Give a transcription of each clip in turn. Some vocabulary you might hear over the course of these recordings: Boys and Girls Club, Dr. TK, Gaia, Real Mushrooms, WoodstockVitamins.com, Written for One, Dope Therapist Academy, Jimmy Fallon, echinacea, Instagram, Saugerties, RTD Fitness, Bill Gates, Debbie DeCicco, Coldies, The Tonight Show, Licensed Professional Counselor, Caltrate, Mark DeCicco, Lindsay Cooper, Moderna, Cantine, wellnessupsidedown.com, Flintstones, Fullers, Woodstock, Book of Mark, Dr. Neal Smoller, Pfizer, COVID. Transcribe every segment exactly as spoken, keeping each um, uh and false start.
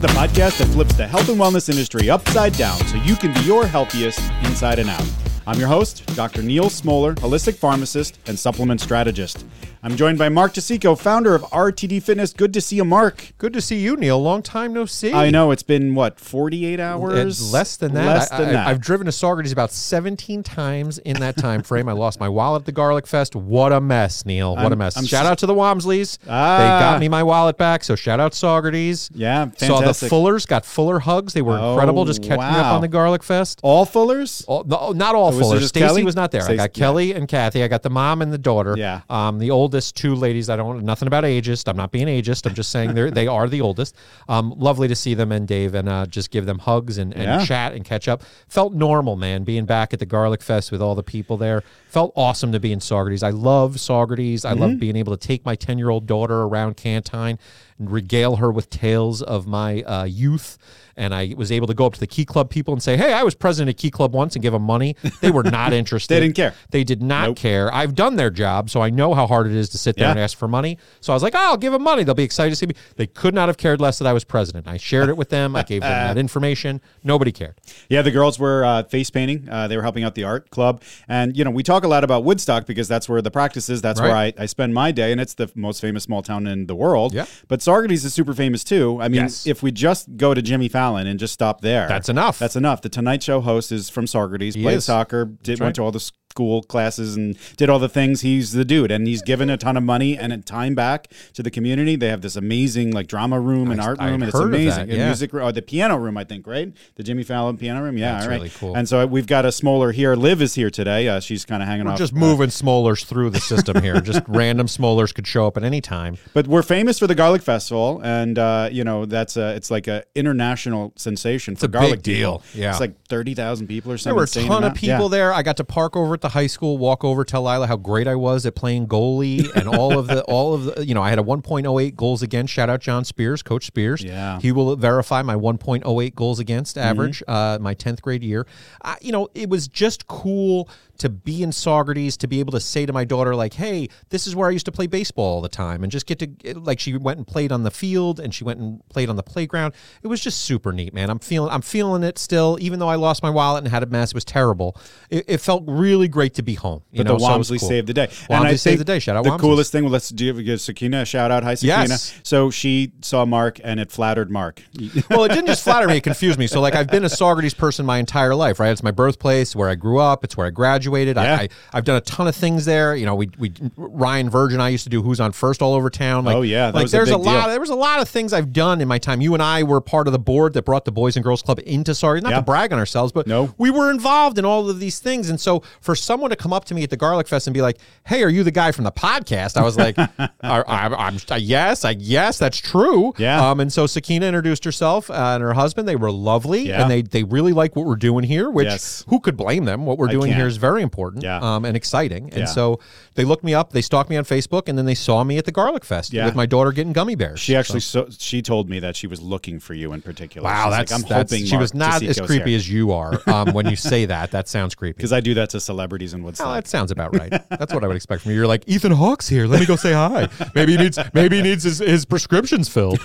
is the podcast that flips the health and wellness industry upside down so you can be your healthiest inside and out. I'm your host, Doctor Neal Smoller, holistic pharmacist and supplement strategist. I'm joined by Mark DeCicco, founder of R T D Fitness. Good to see you, Mark. Good to see you, Neil. Long time no see. I know. It's been, what, forty-eight hours? It's less than that. Less than I, I, that. I've driven to Saugerties about seventeen times in that time frame. I lost my wallet at the Garlic Fest. What a mess, Neil. What I'm, a mess. I'm shout s- out to the Wamsleys. Ah. They got me my wallet back, so shout out Saugerties. Yeah, fantastic. Saw the Fullers, got Fuller hugs. They were oh, incredible. Just catching wow. me up on the Garlic Fest. All Fullers? All, no, not all was Fullers. Stacy was not there. Stacey, I got yeah. Kelly and Kathy. I got the mom and the daughter. Yeah. Um, the old Oldest two ladies. I don't know nothing about ageist. I'm not being ageist. I'm just saying they they are the oldest. Um, lovely to see them and Dave and uh, just give them hugs and, and yeah. chat and catch up. Felt normal, man, being back at the Garlic Fest with all the people there. Felt awesome to be in Saugerties. I love Saugerties. I mm-hmm. love being able to take my ten-year-old daughter around Cantine and regale her with tales of my uh, youth. And I was able to go up to the Key Club people and say, hey, I was president of Key Club once, and give them money. They were not interested. They didn't care. They did not nope. care. I've done their job, so I know how hard it is to sit there yeah. and ask for money. So I was like, oh, I'll give them money. They'll be excited to see me. They could not have cared less that I was president. I shared it with them. I gave them that information. Nobody cared. Yeah, the girls were uh, face painting. Uh, they were helping out the art club. And, you know, we talk a lot about Woodstock because that's where the practice is. That's right. where I, I spend my day, and it's the most famous small town in the world. Yeah. But Saugerties is super famous, too. I mean, yes. if we just go to Jimmy Fallon and just stop there. That's enough. That's enough. The Tonight Show host is from Saugerties, he played is. soccer, did That's went right. to all the school classes and did all the things. He's the dude, and he's given a ton of money and time back to the community. They have this amazing like drama room and I, art room, I and it's amazing. That, yeah. And music or the piano room, I think, right? The Jimmy Fallon piano room. Yeah, that's all right. Really cool. And so we've got a Smoller here. Liv is here today. Uh, she's kind of hanging we're off. Just moving uh, Smollers through the system here. Just random Smollers could show up at any time. But we're famous for the Garlic Festival, and uh, you know that's a, it's like an international sensation for it's a garlic big deal. deal. Yeah, it's like thirty thousand people or something. There were a ton of people yeah. there. I got to park over at the high school, walk over, tell Lila how great I was at playing goalie and all of the, all of the, you know, I had a one point oh eight goals against. Shout out John Spears, Coach Spears. Yeah. He will verify my one point oh eight goals against average, mm-hmm. uh, my tenth grade year. I, you know, it was just cool to be in Saugerties, to be able to say to my daughter, like, hey, this is where I used to play baseball all the time, and just get to, like, she went and played on the field, and she went and played on the playground. It was just super neat, man. I'm feeling I'm feeling it still, even though I lost my wallet and had a mess. It was terrible. It, it felt really great to be home. You but know, the Wamsley so cool. saved the day. Wamsley saved the day. Shout out Wamsley. The coolest thing, well, let's give, give Sakina a shout out. Hi, Sakina. Yes. So she saw Mark, and it flattered Mark. Well, it didn't just flatter me. It confused me. So, like, I've been a Saugerties person my entire life, right? It's my birthplace, where I grew up. It's where I graduated. Yeah. I, I, I've done a ton of things there. You know, we we Ryan Verge and I used to do Who's on First all over town. Like, oh yeah, that like was there's a, big a lot. Deal. There was a lot of things I've done in my time. You and I were part of the board that brought the Boys and Girls Club into Saugerties. Not yeah. to brag on ourselves, but no. we were involved in all of these things. And so for someone to come up to me at the Garlic Fest and be like, "Hey, are you the guy from the podcast?" I was like, I, I, I'm, I, "Yes, I yes, that's true." Yeah. Um. And so Sakina introduced herself uh, and her husband. They were lovely, yeah. and they they really like what we're doing here. Which yes. who could blame them? What we're doing here is very important yeah. um, and exciting. And yeah. so they looked me up, they stalked me on Facebook, and then they saw me at the Garlic Fest yeah. with my daughter getting gummy bears. She actually, so. So, she told me that she was looking for you in particular. Wow, she's that's, like, I'm that's, hoping she Mark was not DeCicco's as creepy hair. As you are um, when you say that. That sounds creepy. Because I do that to celebrities in Woodstock. Oh, that sounds about right. That's what I would expect from you. You're like, Ethan Hawke's here. Let me go say hi. Maybe he needs Maybe he needs his, his prescriptions filled.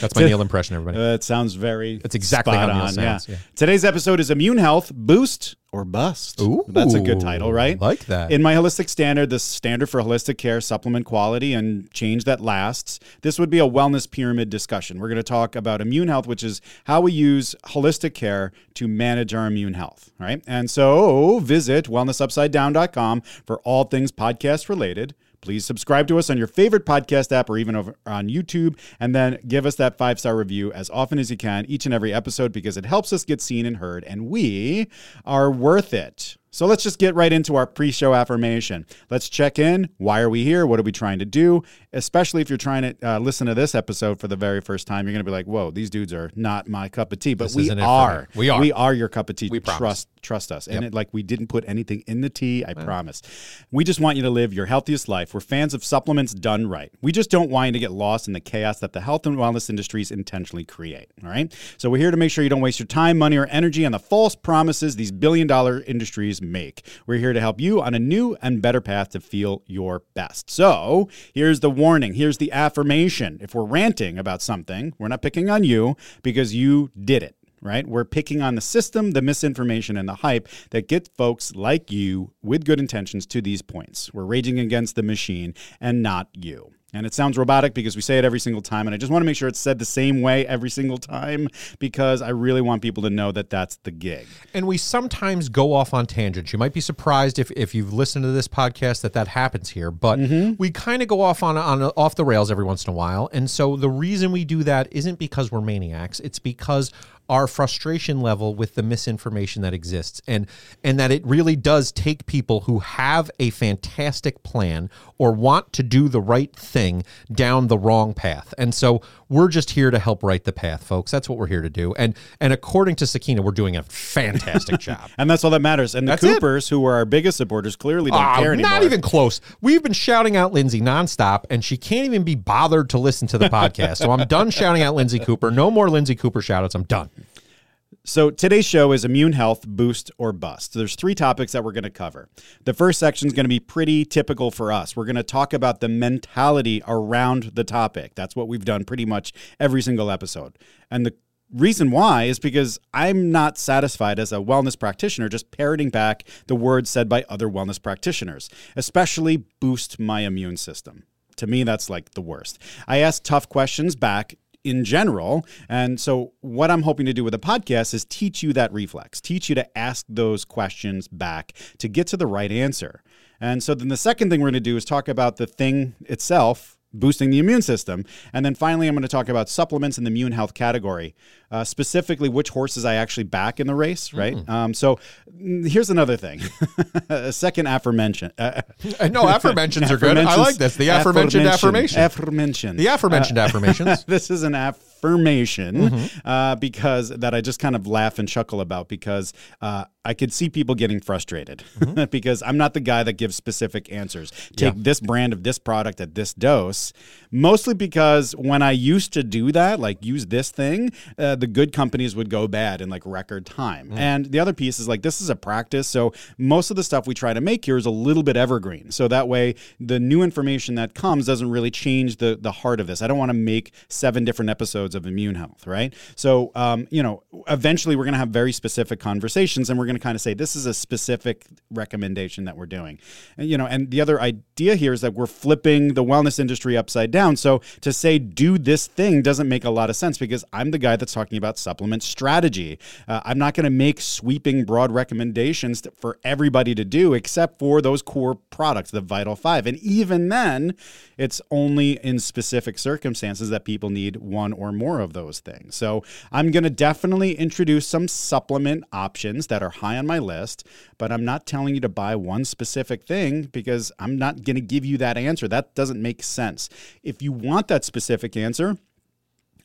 That's my Neil impression, everybody. Uh, it sounds very That's exactly how Neil on, sounds. Yeah. Yeah. Today's episode is Immune Health, Boost or Bust. Ooh, that's a good title, right? I like that. In my holistic standard, the standard for holistic care, supplement quality, and change that lasts, this would be a wellness pyramid discussion. We're going to talk about immune health, which is how we use holistic care to manage our immune health, right? And so visit wellness upside down dot com for all things podcast related. Please subscribe to us on your favorite podcast app or even over on YouTube, and then give us that five-star review as often as you can each and every episode, because it helps us get seen and heard, and we are worth it. So let's just get right into our pre-show affirmation. Let's check in. Why are we here? What are we trying to do? Especially if you're trying to uh, listen to this episode for the very first time, you're going to be like, whoa, these dudes are not my cup of tea, but this we are. We are. We are your cup of tea. We Trust Trust us. Yep. And it, like, we didn't put anything in the tea, I Man. promise. We just want you to live your healthiest life. We're fans of supplements done right. We just don't want you to get lost in the chaos that the health and wellness industries intentionally create, all right? So we're here to make sure you don't waste your time, money, or energy on the false promises these billion-dollar industries make. We're here to help you on a new and better path to feel your best. So here's the warning. Here's the affirmation. If we're ranting about something, we're not picking on you because you did it. Right? We're picking on the system, the misinformation, and the hype that get folks like you with good intentions to these points. We're raging against the machine and not you. And it sounds robotic because we say it every single time, and I just want to make sure it's said the same way every single time because I really want people to know that that's the gig. And we sometimes go off on tangents. You might be surprised if, if you've listened to this podcast that that happens here, but mm-hmm. we kind of go off on, on off the rails every once in a while. And so the reason we do that isn't because we're maniacs. It's because our frustration level with the misinformation that exists, and and that it really does take people who have a fantastic plan or want to do the right thing down the wrong path. And so we're just here to help right the path, folks. That's what we're here to do. And and according to Sakina, we're doing a fantastic job. And that's all that matters. And the that's Coopers, it. who were our biggest supporters, clearly don't uh, care anymore. Not even close. We've been shouting out Lindsay nonstop, and she can't even be bothered to listen to the podcast. So I'm done shouting out Lindsay Cooper. No more Lindsay Cooper shout-outs. I'm done. So today's show is immune health, boost, or bust. So there's three topics that we're going to cover. The first section is going to be pretty typical for us. We're going to talk about the mentality around the topic. That's what we've done pretty much every single episode. And the reason why is because I'm not satisfied as a wellness practitioner just parroting back the words said by other wellness practitioners, especially boost my immune system. To me, that's like the worst. I ask tough questions back in general. And so what I'm hoping to do with the podcast is teach you that reflex, teach you to ask those questions back to get to the right answer. And so then the second thing we're going to do is talk about the thing itself, boosting the immune system. And then finally, I'm going to talk about supplements in the immune health category, uh, specifically which horses I actually back in the race, right? Mm-hmm. Um, so here's another thing. A second aforementioned. Uh, no, aforementions are good. I like this. The aforementioned affirmation. Aforementioned. The aforementioned uh, affirmations. This is an aff. Affirmation, mm-hmm. uh, because that I just kind of laugh and chuckle about because uh, I could see people getting frustrated mm-hmm. because I'm not the guy that gives specific answers. Take yeah. this brand of this product at this dose, mostly because when I used to do that, like use this thing, uh, the good companies would go bad in like record time. Mm. And the other piece is like, this is a practice. So most of the stuff we try to make here is a little bit evergreen. So that way the new information that comes doesn't really change the, the heart of this. I don't want to make seven different episodes of immune health, right? So, um, you know, eventually we're going to have very specific conversations and we're going to kind of say, this is a specific recommendation that we're doing. And, you know, and the other idea here is that we're flipping the wellness industry upside down. So to say, do this thing doesn't make a lot of sense because I'm the guy that's talking about supplement strategy. Uh, I'm not going to make sweeping broad recommendations to, for everybody to do except for those core products, the Vital Five. And even then it's only in specific circumstances that people need one or more more of those things. So I'm going to definitely introduce some supplement options that are high on my list, but I'm not telling you to buy one specific thing because I'm not going to give you that answer. That doesn't make sense. If you want that specific answer,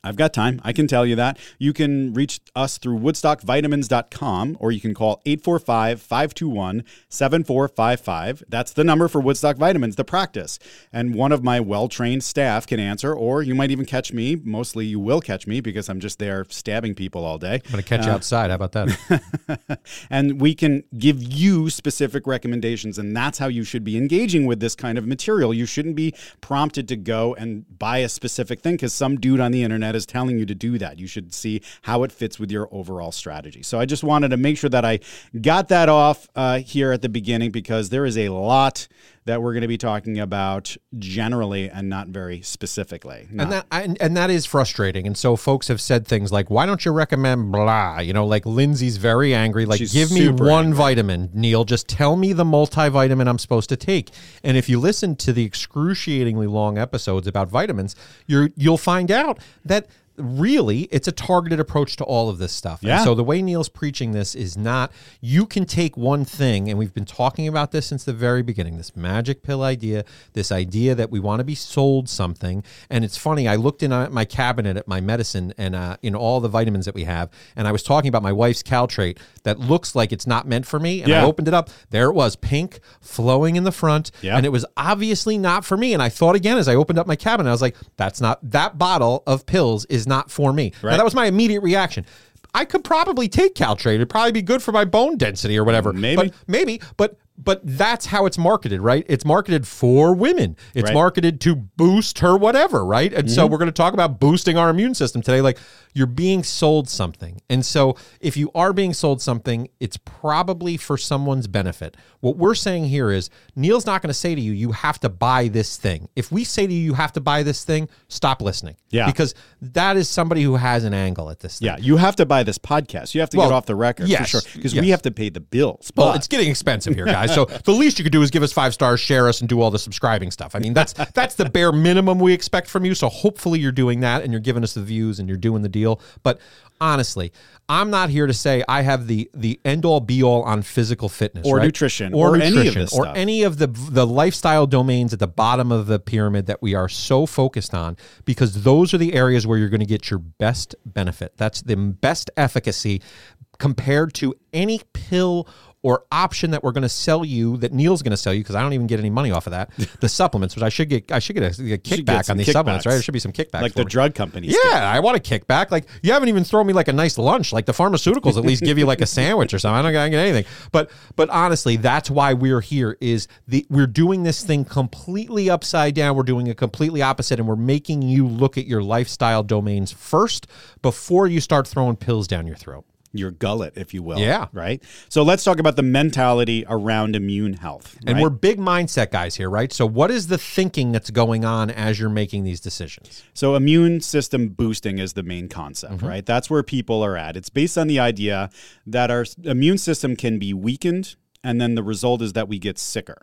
I've got time. I can tell you that. You can reach us through Woodstock Vitamins dot com or you can call eight four five, five two one, seven four five five. That's the number for Woodstock Vitamins, the practice. And one of my well-trained staff can answer, or you might even catch me. Mostly you will catch me because I'm just there stabbing people all day. I'm going to catch uh, you outside. How about that? And we can give you specific recommendations, and that's how you should be engaging with this kind of material. You shouldn't be prompted to go and buy a specific thing because some dude on the internet is telling you to do that. You should see how it fits with your overall strategy. So I just wanted to make sure that I got that off uh, here at the beginning because there is a lot that we're going to be talking about generally and not very specifically. No. And that I, and that is frustrating. And so folks have said things like, why don't you recommend blah? You know, like Lindsay's very angry. Like, She's give me one angry. vitamin, Neil. Just tell me the multivitamin I'm supposed to take. And if you listen to the excruciatingly long episodes about vitamins, you're, you'll find out that really, it's a targeted approach to all of this stuff. Yeah. And so the way Neal's preaching this is not, you can take one thing, and we've been talking about this since the very beginning, this magic pill idea, this idea that we want to be sold something. And it's funny, I looked in my cabinet at my medicine and uh, in all the vitamins that we have, and I was talking about my wife's Caltrate that looks like it's not meant for me. And yeah. I opened it up. There it was, pink, flowing in the front. Yeah. And it was obviously not for me. And I thought again, as I opened up my cabinet, I was like, that's not, that bottle of pills is not for me. Right. Now, that was my immediate reaction. I could probably take Caltrate. It'd probably be good for my bone density or whatever. Maybe. But, maybe, but... But that's how it's marketed, right? It's marketed for women. It's right. marketed to boost her whatever, right? And mm-hmm. so we're going to talk about boosting our immune system today. Like, you're being sold something. And so if you are being sold something, it's probably for someone's benefit. What we're saying here is Neal's not going to say to you, you have to buy this thing. If we say to you, you have to buy this thing, stop listening. Yeah. Because that is somebody who has an angle at this thing. Yeah, you have to buy this podcast. You have to well, get off the record yes, for sure. Because yes. we have to pay the bills. Well, but. It's getting expensive here, guys. So the least you could do is give us five stars, share us, and do all the subscribing stuff. I mean, that's that's the bare minimum we expect from you. So hopefully you're doing that and you're giving us the views and you're doing the deal. But honestly, I'm not here to say I have the the end all be all on physical fitness or right? nutrition or, or nutrition, any of this or stuff. any of the the lifestyle domains at the bottom of the pyramid that we are so focused on, because those are the areas where you're going to get your best benefit. That's the best efficacy compared to any pill or option that we're going to sell you, that Neal's going to sell you, because I don't even get any money off of that. The supplements, which I should get, I should get a, a kickback get on these kickbacks. supplements, right? There should be some kickbacks. Like the me. drug companies. Yeah, get. I want a kickback. Like, you haven't even thrown me like a nice lunch. Like the pharmaceuticals at least give you like a sandwich or something. I don't, I don't get anything. But but honestly, that's why we're here, is the we're doing this thing completely upside down. We're doing a completely opposite, and we're making you look at your lifestyle domains first before you start throwing pills down your throat. Your gullet, if you will. Yeah. Right? So let's talk about the mentality around immune health. Right? And we're big mindset guys here, right? So what is the thinking that's going on as you're making these decisions? So immune system boosting is the main concept, mm-hmm. right? That's where people are at. It's based on the idea that our immune system can be weakened, and then the result is that we get sicker.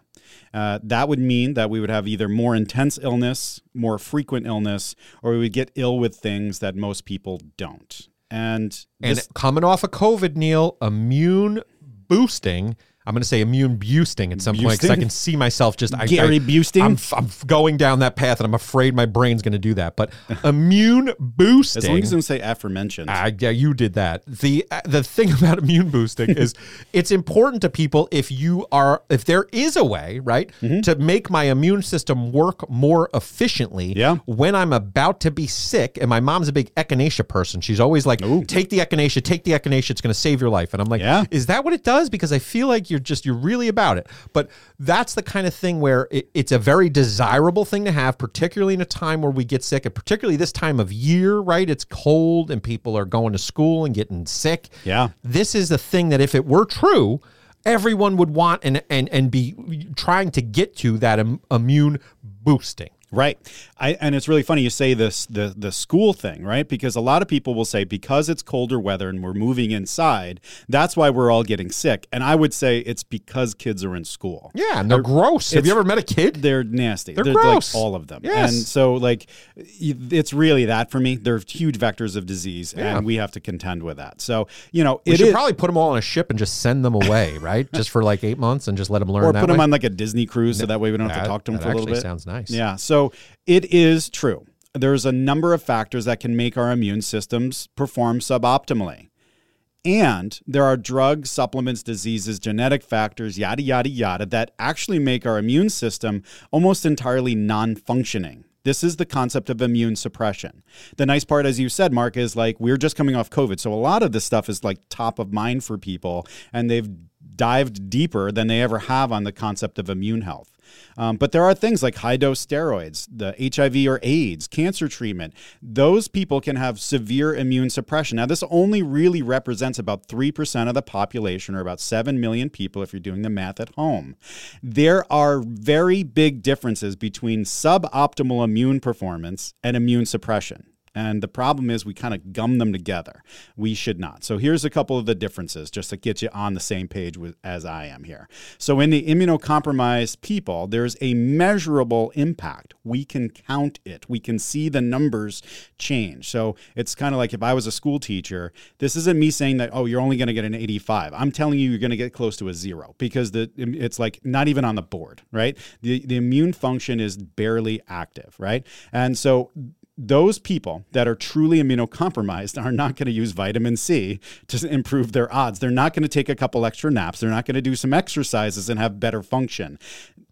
Uh, that would mean that we would have either more intense illness, more frequent illness, or we would get ill with things that most people don't. And, and this, coming off of COVID, Neal, immune boosting. I'm going to say immune boosting at some busting? point, because I can see myself just I, Gary boosting. I'm, I'm going down that path, and I'm afraid my brain's going to do that. But immune boosting. As long as you don't say aforementioned. I, yeah, you did that. the The thing about immune boosting is it's important to people if you are if there is a way, right, mm-hmm. to make my immune system work more efficiently. Yeah. When I'm about to be sick, and my mom's a big echinacea person, she's always like, Ooh. "Take the echinacea, take the echinacea. It's going to save your life." And I'm like, yeah. "Is that what it does?" Because I feel like you're You're just, you're really about it. But that's the kind of thing where it, it's a very desirable thing to have, particularly in a time where we get sick, and particularly this time of year, right? It's cold and people are going to school and getting sick. Yeah. This is the thing that if it were true, everyone would want and, and, and be trying to get to that im- immune boosting. Right. I, and it's really funny you say this, the the school thing, right? Because a lot of people will say, because it's colder weather and we're moving inside, that's why we're all getting sick. And I would say it's because kids are in school. Yeah, and they're, they're gross. Have you ever met a kid? They're nasty. They're, they're gross. Like all of them. Yes. And so like, it's really that for me. They're huge vectors of disease, yeah. and we have to contend with that. So, you know, we it should is, probably put them all on a ship and just send them away, right? Just for like eight months and just let them learn or that Or put way. them on like a Disney cruise, no, so that way we don't have that, to talk to them for a little bit. That actually sounds nice. Yeah, so. So it is true. There's a number of factors that can make our immune systems perform suboptimally. And there are drugs, supplements, diseases, genetic factors, yada, yada, yada, that actually make our immune system almost entirely non-functioning. This is the concept of immune suppression. The nice part, as you said, Mark, is like we're just coming off COVID. So a lot of this stuff is like top of mind for people, and they've dived deeper than they ever have on the concept of immune health. Um, but there are things like high-dose steroids, the H I V or AIDS, cancer treatment. Those people can have severe immune suppression. Now, this only really represents about three percent of the population, or about seven million people if you're doing the math at home. There are very big differences between suboptimal immune performance and immune suppression. And the problem is we kind of gum them together. We should not. So here's a couple of the differences just to get you on the same page with, as I am here. So in the immunocompromised people, there's a measurable impact. We can count it. We can see the numbers change. So it's kind of like if I was a school teacher, this isn't me saying that, oh, you're only going to get an eighty-five. I'm telling you, you're going to get close to a zero because the it's like not even on the board, right? The, the immune function is barely active, right? And so those people that are truly immunocompromised are not going to use vitamin C to improve their odds. They're not going to take a couple extra naps. They're not going to do some exercises and have better function.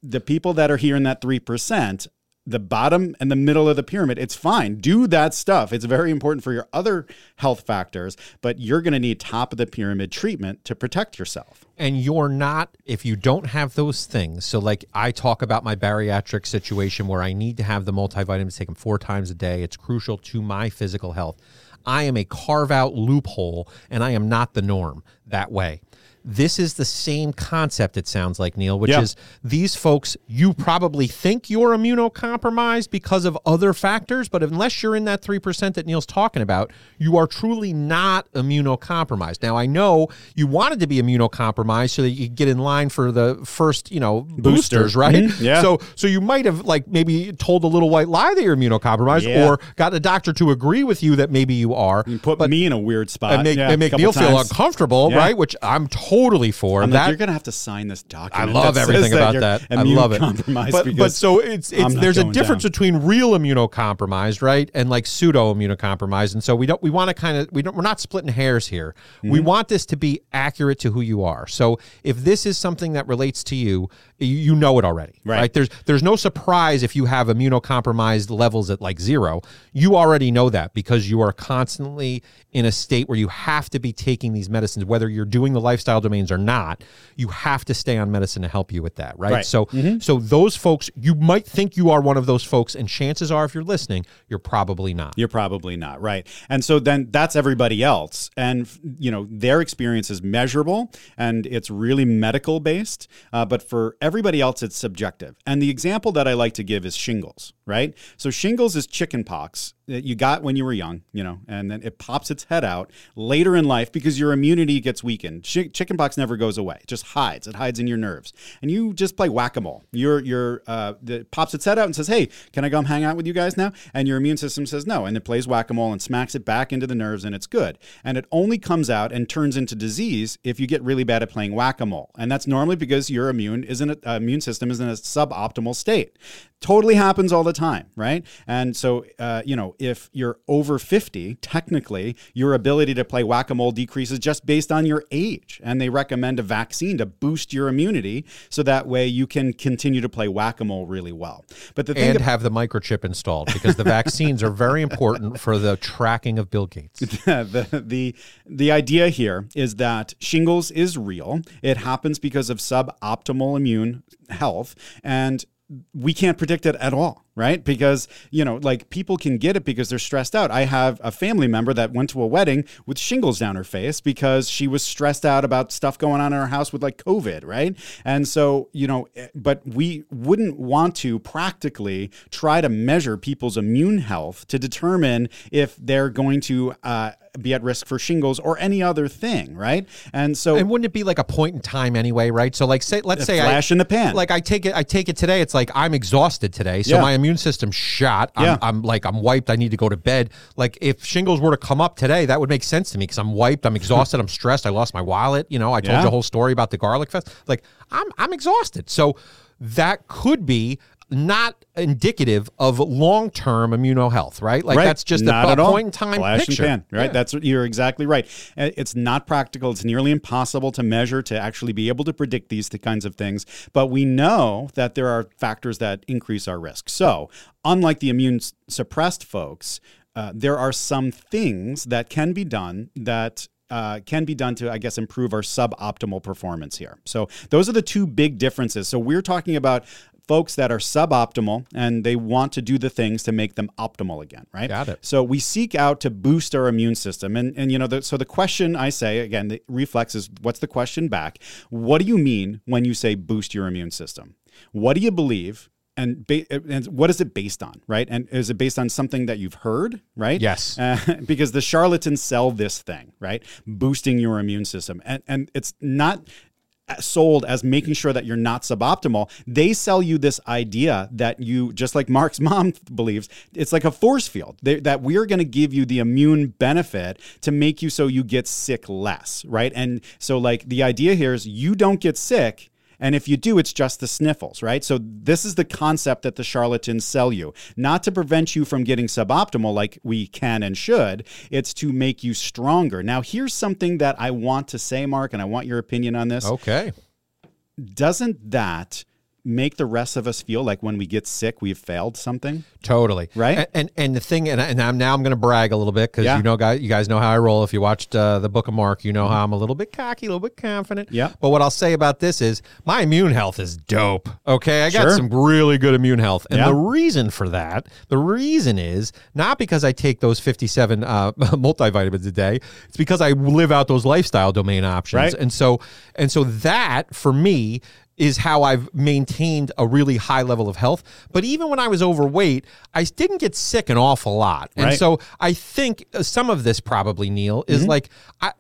The people that are here in that three percent, the bottom and the middle of the pyramid, it's fine. Do that stuff. It's very important for your other health factors, but you're going to need top of the pyramid treatment to protect yourself. And you're not, if you don't have those things, so like I talk about my bariatric situation where I need to have the multivitamins taken four times a day. It's crucial to my physical health. I am a carve-out loophole, and I am not the norm that way. This is the same concept, it sounds like, Neil, which yeah. is these folks, you probably think you're immunocompromised because of other factors, but unless you're in that three percent that Neil's talking about, you are truly not immunocompromised. Now, I know you wanted to be immunocompromised so that you could get in line for the first, you know, boosters, Booster. right? Mm-hmm. Yeah. So so you might have, like, maybe told a little white lie that you're immunocompromised yeah. or got a doctor to agree with you that maybe you are. You put but, me in a weird spot. And make, yeah, and make Neil times. feel uncomfortable, yeah. right? Which I'm totally... Totally for I'm that. Like, you're gonna have to sign this document. I love everything that about that. I love it. But, but so it's, it's there's a difference down. between real immunocompromised, right, and like pseudo immunocompromised. And so we don't we want to kind of we don't we're not splitting hairs here. Mm-hmm. We want this to be accurate to who you are. So if this is something that relates to you, you know it already, right? right? There's there's no surprise if you have immunocompromised levels at like zero. You already know that because you are constantly in a state where you have to be taking these medicines, whether you're doing the lifestyle domains or not. You have to stay on medicine to help you with that, right? right. So mm-hmm. so those folks, you might think you are one of those folks, and chances are if you're listening, you're probably not. You're probably not, right. And so then that's everybody else. And, you know, their experience is measurable, and it's really medical-based. Uh, but for everybody else, it's subjective. And the example that I like to give is shingles, right? So shingles is chicken pox that you got when you were young, you know, and then it pops its head out later in life because your immunity gets weakened. Chickenpox never goes away; it just hides. It hides in your nerves, and you just play whack-a-mole. Your your uh, the pops its head out and says, "Hey, can I come hang out with you guys now?" And your immune system says no, and it plays whack-a-mole and smacks it back into the nerves, and it's good. And it only comes out and turns into disease if you get really bad at playing whack-a-mole, and that's normally because your immune isn't a, uh, immune system is in a suboptimal state. Totally happens all the time, right? And so, uh, you know, if you're over fifty, technically, your ability to play whack-a-mole decreases just based on your age. And they recommend a vaccine to boost your immunity so that way you can continue to play whack-a-mole really well. But the thing and that- have the microchip installed because the vaccines are very important for the tracking of Bill Gates. the, the, the idea here is that shingles is real. It happens because of suboptimal immune health, and we can't predict it at all, right? Because, you know, like people can get it because they're stressed out. I have a family member that went to a wedding with shingles down her face because she was stressed out about stuff going on in her house with like COVID, right? And so, you know, but we wouldn't want to practically try to measure people's immune health to determine if they're going to uh, be at risk for shingles or any other thing, right? And so, and wouldn't it be like a point in time anyway, right? So like, say, let's say flash I, in the pan. Like I take it, I take it today. It's like I'm exhausted today, so yeah. my immune system's shot. I'm, yeah. I'm like I'm wiped. I need to go to bed. Like if shingles were to come up today, that would make sense to me because I'm wiped. I'm exhausted. I'm stressed. I lost my wallet. You know, I told yeah. you a whole story about the Garlic Fest. Like I'm I'm exhausted. So that could be not indicative of long-term immuno health, right? Like right. that's just not a point in time Flash picture. And pan, right? Yeah. That's you're exactly right. It's not practical. It's nearly impossible to measure, to actually be able to predict these kinds of things. But we know that there are factors that increase our risk. So unlike the immune suppressed folks, uh, there are some things that can be done that Uh, can be done to, I guess, improve our suboptimal performance here. So those are the two big differences. So we're talking about folks that are suboptimal and they want to do the things to make them optimal again, right? Got it. So we seek out to boost our immune system. And, and you know, the, so the question I say, again, the reflex is, what's the question back? What do you mean when you say boost your immune system? What do you believe? And, ba- and what is it based on, right? And is it based on something that you've heard, right? Yes. Uh, because the charlatans sell this thing, right? Boosting your immune system. And, and it's not sold as making sure that you're not suboptimal. They sell you this idea that you, just like Mark's mom believes, it's like a force field, they, that we're going to give you the immune benefit to make you so you get sick less, right? And so like the idea here is you don't get sick. And if you do, it's just the sniffles, right? So this is the concept that the charlatans sell you, not to prevent you from getting suboptimal like we can and should. It's to make you stronger. Now, here's something that I want to say, Mark, and I want your opinion on this. Okay. Doesn't that make the rest of us feel like when we get sick, we've failed something? Totally. Right. And and, and the thing, and, I, and I'm, now I'm going to brag a little bit because yeah. you know, guys, you guys know how I roll. If you watched uh, the Book of Mark, you know how I'm a little bit cocky, a little bit confident. Yeah. But what I'll say about this is my immune health is dope. Okay. I got sure. some really good immune health. And yeah. the reason for that, the reason is not because I take those fifty-seven uh, multivitamins a day. It's because I live out those lifestyle domain options. Right. And so, and so that for me is how I've maintained a really high level of health. But even when I was overweight, I didn't get sick an awful lot. And right. so I think some of this probably, Neil, is mm-hmm. like, I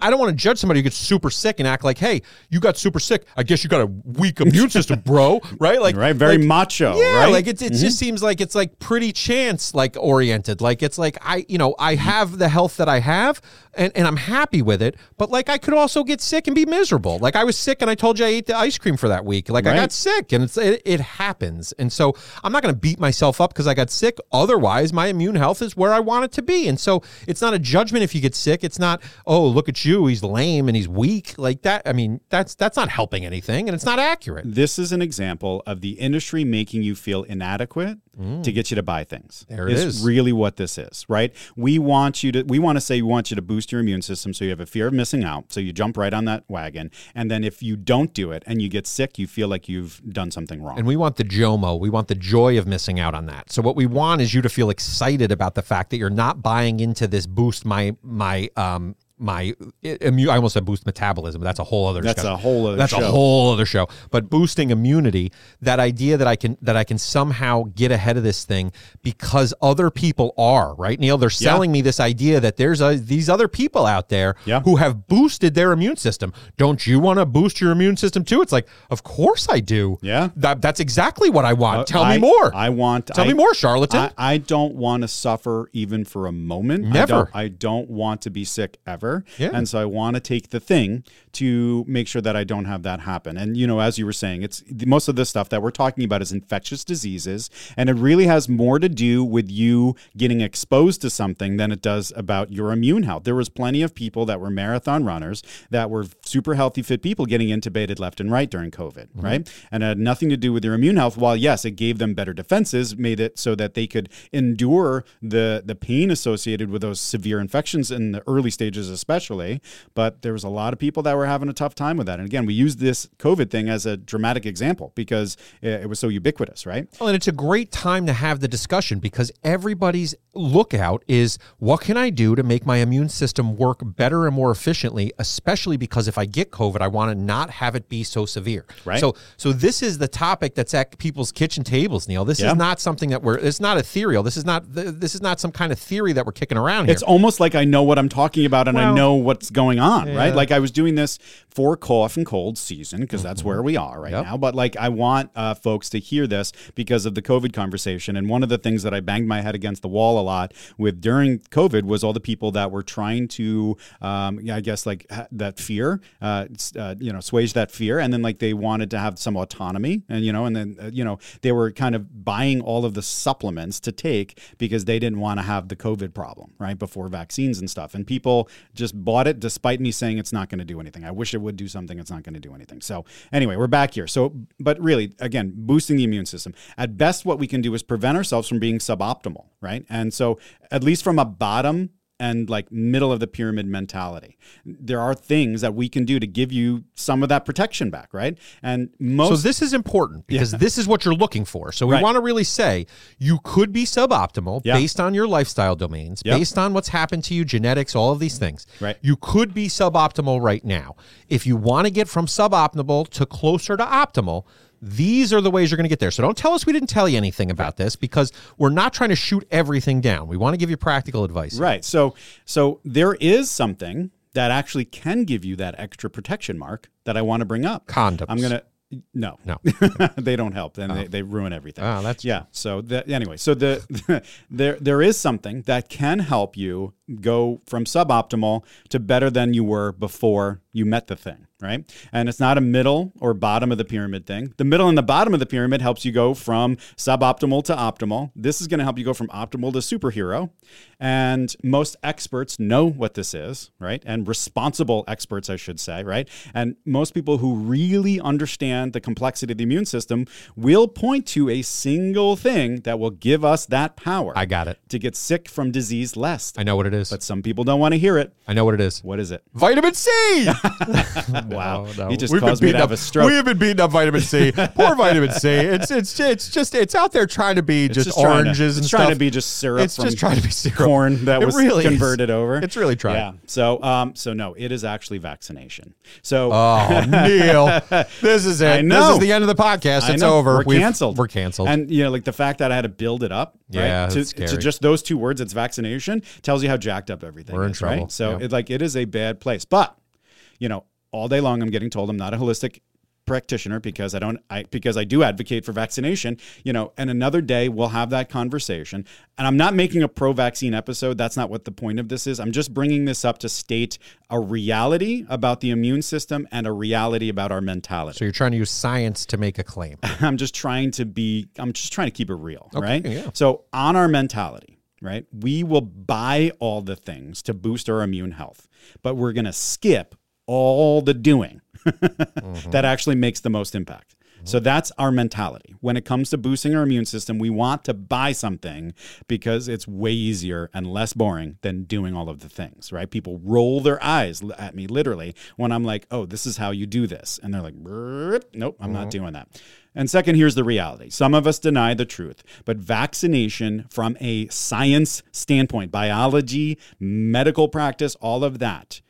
I don't want to judge somebody who gets super sick and act like, hey, you got super sick. I guess you got a weak immune system, bro. Right? Like, right. Very like, macho. Yeah. Right? Like it, it mm-hmm. just seems like it's like pretty chance like oriented. Like it's like, I, you know, I have the health that I have and, and I'm happy with it. But like, I could also get sick and be miserable. Like I was sick and I told you I ate the ice cream for that week. Like right. I got sick and it's, it, it happens. And so I'm not going to beat myself up because I got sick. Otherwise, my immune health is where I want it to be. And so it's not a judgment if you get sick. It's not, oh, look at you. He's lame and he's weak like that. I mean, that's, that's not helping anything and it's not accurate. This is an example of the industry making you feel inadequate mm. to get you to buy things. There it is. It's really what this is, right? We want you to, we want to say we want you to boost your immune system so you have a fear of missing out. So you jump right on that wagon. And then if you don't do it and you get sick, you feel like you've done something wrong. And we want the JOMO. We want the joy of missing out on that. So what we want is you to feel excited about the fact that you're not buying into this boost my my um my immune. I almost said boost metabolism. But that's a whole other. That's discussion. a whole other. That's show. a whole other show. But boosting immunity, that idea that I can that I can somehow get ahead of this thing because other people are right, Neil. They're selling yeah. me this idea that there's a, these other people out there yeah. who have boosted their immune system. Don't you want to boost your immune system too? It's like, of course I do. Yeah, that that's exactly what I want. Uh, Tell I, me more. I want. Tell I, me more, charlatan. I, I don't want to suffer even for a moment. Never. I don't, I don't want to be sick ever. Yeah. And so I want to take the thing to make sure that I don't have that happen. And, you know, as you were saying, it's most of the stuff that we're talking about is infectious diseases. And it really has more to do with you getting exposed to something than it does about your immune health. There was plenty of people that were marathon runners that were super healthy, fit people getting intubated left and right during COVID, mm-hmm. right? And it had nothing to do with their immune health. While, yes, it gave them better defenses, made it so that they could endure the, the pain associated with those severe infections in the early stages of especially, but there was a lot of people that were having a tough time with that. And again, we used this COVID thing as a dramatic example because it was so ubiquitous, right? Well, and it's a great time to have the discussion because everybody's lookout is what can I do to make my immune system work better and more efficiently, especially because if I get COVID, I want to not have it be so severe. Right. So, so this is the topic that's at people's kitchen tables, Neil. This yeah. is not something that we're, it's not ethereal. This is not, this is not some kind of theory that we're kicking around here. It's almost like I know what I'm talking about and well, I know what's going on, yeah. right? Like I was doing this for cough and cold season because mm-hmm. that's where we are right yep. now. But like I want uh, folks to hear this because of the COVID conversation. And one of the things that I banged my head against the wall a lot with during COVID was all the people that were trying to, um, I guess, like ha- that fear, uh, uh, you know, assuage that fear. And then like they wanted to have some autonomy and, you know, and then, uh, you know, they were kind of buying all of the supplements to take because they didn't want to have the COVID problem right before vaccines and stuff. And people just bought it despite me saying it's not going to do anything. I wish it would do something. It's not going to do anything. So anyway, we're back here. So, but really, again, boosting the immune system. At best, what we can do is prevent ourselves from being suboptimal, right? And so at least from a bottom and like middle of the pyramid mentality, there are things that we can do to give you some of that protection back, right? And most. So this is important because yeah. this is what you're looking for. So we right. want to really say you could be suboptimal yeah. based on your lifestyle domains, yep. based on what's happened to you, genetics, all of these things. Right. You could be suboptimal right now. If you want to get from suboptimal to closer to optimal, These are the ways you're going to get there. So don't tell us we didn't tell you anything about this, because we're not trying to shoot everything down. We want to give you practical advice. Right. So, so there is something that actually can give you that extra protection, Mark, that I want to bring up. Condoms. I'm going to... No, no, they don't help. Then oh. they, they ruin everything. Oh, that's yeah. So the, anyway, so the, the there there is something that can help you go from suboptimal to better than you were before you met the thing, right? And it's not a middle or bottom of the pyramid thing. The middle and the bottom of the pyramid helps you go from suboptimal to optimal. This is going to help you go from optimal to superhero. And most experts know what this is, right? And responsible experts, I should say, right? And most people who really understand the complexity of the immune system will point to a single thing that will give us that power. I got it. To get sick from disease less. I know what it is. But some people don't want to hear it. I know what it is. What is it? Vitamin C! Wow. No, no. He just We've caused me to up, have a stroke. We have been beating up vitamin C. Poor vitamin C. It's it's it's just it's out there trying to be just, just oranges to, and stuff. It's trying to be just syrup. It's from just trying to be syrup. Corn that it was really converted is. Over. It's really trying. Yeah. So um so no, it is actually vaccination. So oh, Neal. This is it. I know. This is the end of the podcast. It's over. We're We've, canceled. We're canceled. And you know, like the fact that I had to build it up, right? Yeah, to, to just those two words, it's vaccination, tells you how jacked up everything we're is, in trouble. Right? So yeah. it like it is a bad place. But you know, all day long, I'm getting told I'm not a holistic practitioner because I don't, I, because I do advocate for vaccination, you know, and another day we'll have that conversation. And I'm not making a pro-vaccine episode. That's not what the point of this is. I'm just bringing this up to state a reality about the immune system and a reality about our mentality. So you're trying to use science to make a claim. I'm just trying to be, I'm just trying to keep it real, okay, right? Yeah. So on our mentality, right, we will buy all the things to boost our immune health, but we're going to skip all the doing mm-hmm. that actually makes the most impact. Mm-hmm. So that's our mentality. When it comes to boosting our immune system, we want to buy something because it's way easier and less boring than doing all of the things, right? People roll their eyes at me literally when I'm like, oh, this is how you do this. And they're like, nope, I'm mm-hmm. not doing that. And second, here's the reality. Some of us deny the truth, but vaccination from a science standpoint, biology, medical practice, all of that,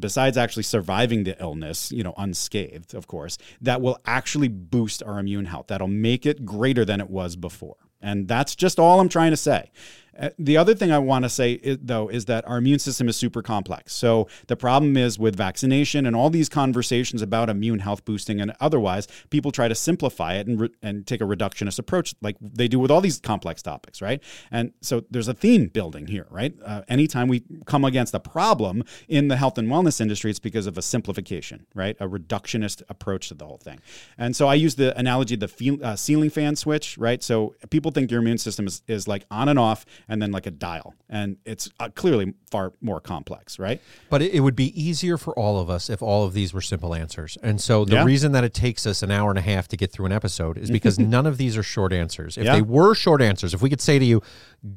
besides actually surviving the illness, you know, unscathed, of course, that will actually boost our immune health. That'll make it greater than it was before. And that's just all I'm trying to say. Uh, the other thing I want to say, is, though, is that our immune system is super complex. So the problem is with vaccination and all these conversations about immune health boosting and otherwise, people try to simplify it and, re- and take a reductionist approach like they do with all these complex topics, right? And so there's a theme building here, right? Uh, anytime we come against a problem in the health and wellness industry, it's because of a simplification, right? A reductionist approach to the whole thing. And so I use the analogy of the fe- uh, ceiling fan switch, right? So people think your immune system is, is like on and off and then like a dial, and it's clearly far more complex, right? But it would be easier for all of us if all of these were simple answers. And so the yeah. reason that it takes us an hour and a half to get through an episode is because none of these are short answers. If yeah. they were short answers, if we could say to you,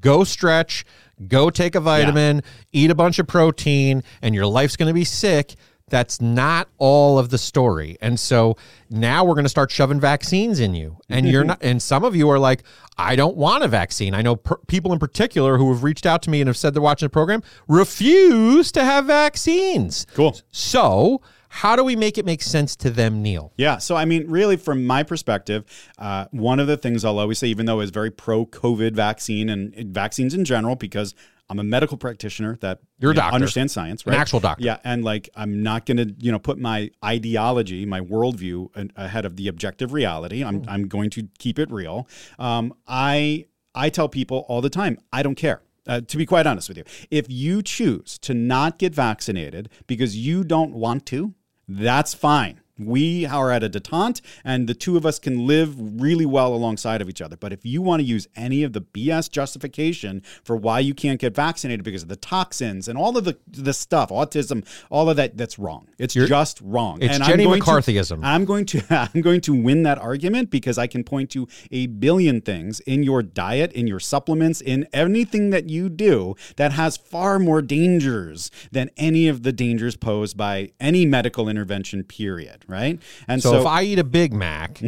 go stretch, go take a vitamin, yeah. eat a bunch of protein, and your life's going to be sick, that's not all of the story. And so now we're going to start shoving vaccines in you. And you're not, and some of you are like, I don't want a vaccine. I know per- people in particular who have reached out to me and have said they're watching the program refuse to have vaccines. Cool. So how do we make it make sense to them, Neal? Yeah. So, I mean, really, from my perspective, uh, one of the things I'll always say, even though it's very pro-COVID vaccine and vaccines in general, because I'm a medical practitioner that You're a doctor. You know, understands science, right? An actual doctor. Yeah, and like I'm not going to, you know, put my ideology, my worldview ahead of the objective reality. I'm, mm. I'm going to keep it real. Um, I I tell people all the time, I don't care. Uh, to be quite honest with you, if you choose to not get vaccinated because you don't want to, that's fine. We are at a detente, and the two of us can live really well alongside of each other. But if you want to use any of the B S justification for why you can't get vaccinated because of the toxins and all of the, the stuff, autism, all of that, that's wrong. It's You're, just wrong. It's and Jenny I'm McCarthyism. To, I'm going to I'm going to win that argument because I can point to a billion things in your diet, in your supplements, in anything that you do that has far more dangers than any of the dangers posed by any medical intervention, period. right? And so, so if I eat a Big Mac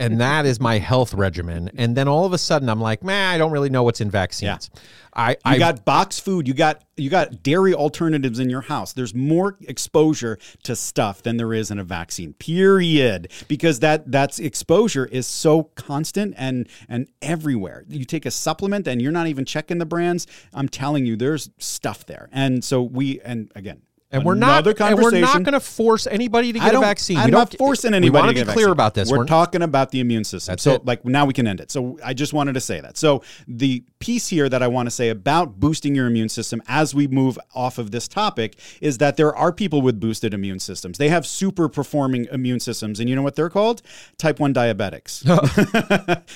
and that is my health regimen, and then all of a sudden I'm like, man, I don't really know what's in vaccines. Yeah. I, you I've, got boxed food. You got you got dairy alternatives in your house. There's more exposure to stuff than there is in a vaccine, period. Because that that's exposure is so constant and and everywhere. You take a supplement and you're not even checking the brands. I'm telling you, there's stuff there. And so we, and again, And we're, not, and we're not going to force anybody to get a vaccine. I'm we don't, not forcing anybody to get a vaccine. We want to be clear about this. We're, we're talking about the immune system. That's so it. Like now we can end it. So I just wanted to say that. So the piece here that I want to say about boosting your immune system as we move off of this topic is that there are people with boosted immune systems. They have super performing immune systems. And you know what they're called? Type one diabetics.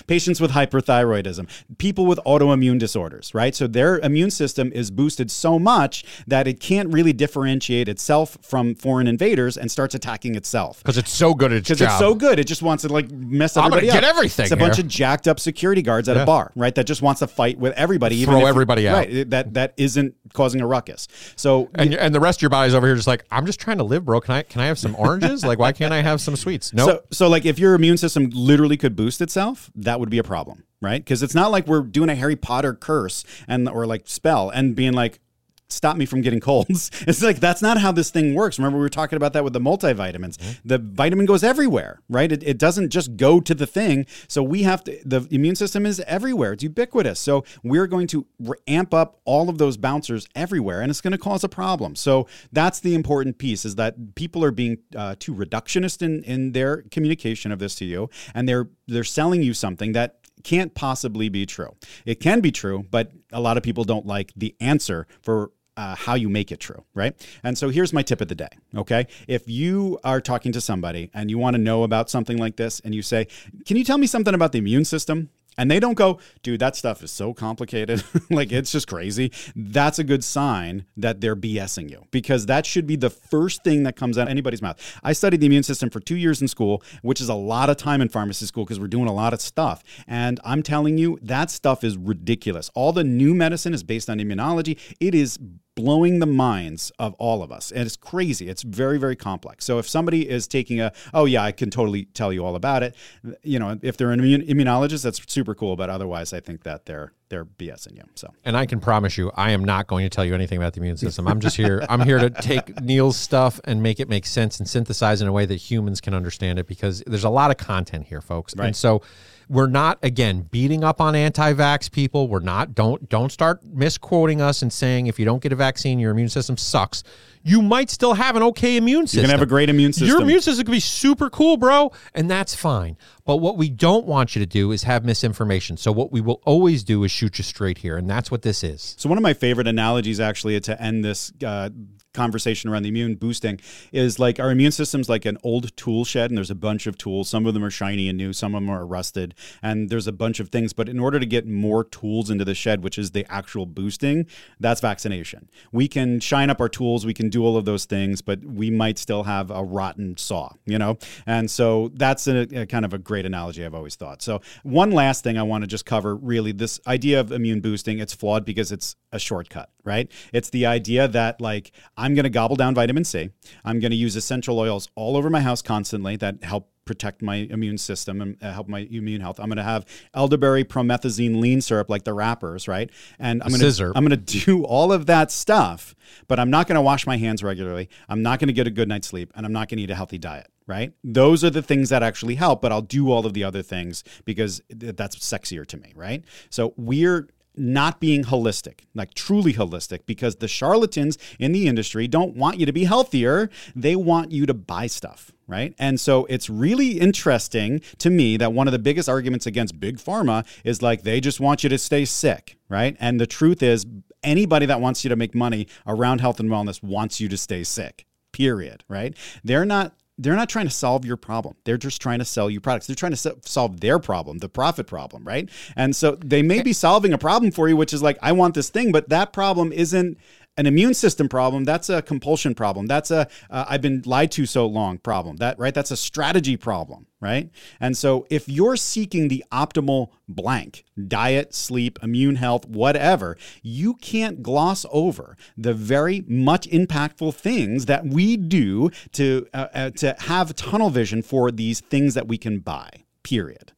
Patients with hyperthyroidism. People with autoimmune disorders, right? So their immune system is boosted so much that it can't really differentiate itself from foreign invaders and starts attacking itself because it's so good at its job. Because it's so good, it just wants to like mess everybody up. I'm gonna get everything. It's a bunch of jacked up security guards at yeah. a bar, right? That just wants to fight with everybody, throw even if, everybody out. Right, that that isn't causing a ruckus. So and, and the rest of your body's over here just like, I'm just trying to live, bro. Can I can I have some oranges? Like, why can't I have some sweets? No. Nope. So, so like if your immune system literally could boost itself, that would be a problem, right? Because it's not like we're doing a Harry Potter curse and or like spell and being like, stop me from getting colds. It's like, that's not how this thing works. Remember, we were talking about that with the multivitamins. Mm-hmm. The vitamin goes everywhere, right? It, it doesn't just go to the thing. So we have to, the immune system is everywhere. It's ubiquitous. So we're going to amp up all of those bouncers everywhere, and it's going to cause a problem. So that's the important piece, is that people are being uh, too reductionist in, in their communication of this to you. And they're, they're selling you something that can't possibly be true. It can be true, but a lot of people don't like the answer for Uh, how you make it true, right? And so here's my tip of the day, okay? If you are talking to somebody and you want to know about something like this and you say, can you tell me something about the immune system? And they don't go, dude, that stuff is so complicated. Like, it's just crazy. That's a good sign that they're BSing you, because that should be the first thing that comes out of anybody's mouth. I studied the immune system for two years in school, which is a lot of time in pharmacy school because we're doing a lot of stuff. And I'm telling you, that stuff is ridiculous. All the new medicine is based on immunology. It is blowing the minds of all of us. And it's crazy. It's very, very complex. So if somebody is taking a, oh yeah, I can totally tell you all about it, you know, if they're an immune, immunologist, that's super cool. But otherwise, I think that they're they're BSing you. So, and I can promise you, I am not going to tell you anything about the immune system. I'm just here. I'm here to take Neal's stuff and make it make sense and synthesize in a way that humans can understand it, because there's a lot of content here, folks. Right. And so we're not, again, beating up on anti-vax people. We're not, don't, don't start misquoting us and saying, if you don't get a vaccine, your immune system sucks. You might still have an okay immune system. You're going to have a great immune system. Your immune system could be super cool, bro, and that's fine. But what we don't want you to do is have misinformation. So what we will always do is shoot you straight here, and that's what this is. So one of my favorite analogies, actually, to end this uh, conversation around the immune boosting is like our immune system's like an old tool shed, and there's a bunch of tools. Some of them are shiny and new. Some of them are rusted, and there's a bunch of things. But in order to get more tools into the shed, which is the actual boosting, that's vaccination. We can shine up our tools. We can do all of those things, but we might still have a rotten saw, you know? And so that's a, a kind of a great analogy I've always thought. So one last thing I want to just cover, really, this idea of immune boosting, it's flawed because it's a shortcut, right? It's the idea that like, I'm going to gobble down vitamin C. I'm going to use essential oils all over my house constantly that help protect my immune system and help my immune health. I'm going to have elderberry promethazine lean syrup, like the wrappers, right? And I'm going to I'm going to do all of that stuff, but I'm not going to wash my hands regularly. I'm not going to get a good night's sleep, and I'm not going to eat a healthy diet, right? Those are the things that actually help, but I'll do all of the other things because that's sexier to me, right? So we're not being holistic, like truly holistic, because the charlatans in the industry don't want you to be healthier. They want you to buy stuff, right? And so it's really interesting to me that one of the biggest arguments against big pharma is like, they just want you to stay sick, right? And the truth is, anybody that wants you to make money around health and wellness wants you to stay sick, period, right? They're not They're not trying to solve your problem. They're just trying to sell you products. They're trying to so- solve their problem, the profit problem, right? And so they may be solving a problem for you, which is like, I want this thing, but that problem isn't an immune system problem. That's a compulsion problem. That's a uh, I've been lied to so long problem. That right. That's a strategy problem. Right. And so if you're seeking the optimal blank diet, sleep, immune health, whatever, you can't gloss over the very much impactful things that we do to uh, uh, to have tunnel vision for these things that we can buy, period.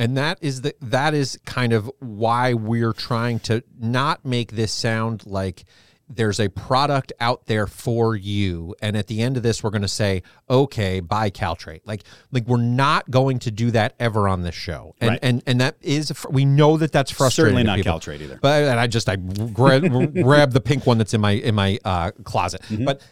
And that is the, that is kind of why we're trying to not make this sound like there's a product out there for you. And at the end of this, we're going to say, okay, buy Caltrate. Like, like we're not going to do that ever on this show. And, right. and, and that is, we know that that's frustrating. Certainly not to people. Caltrate either. But and I just, I grab, grab the pink one that's in my, in my uh, closet. Mm-hmm. But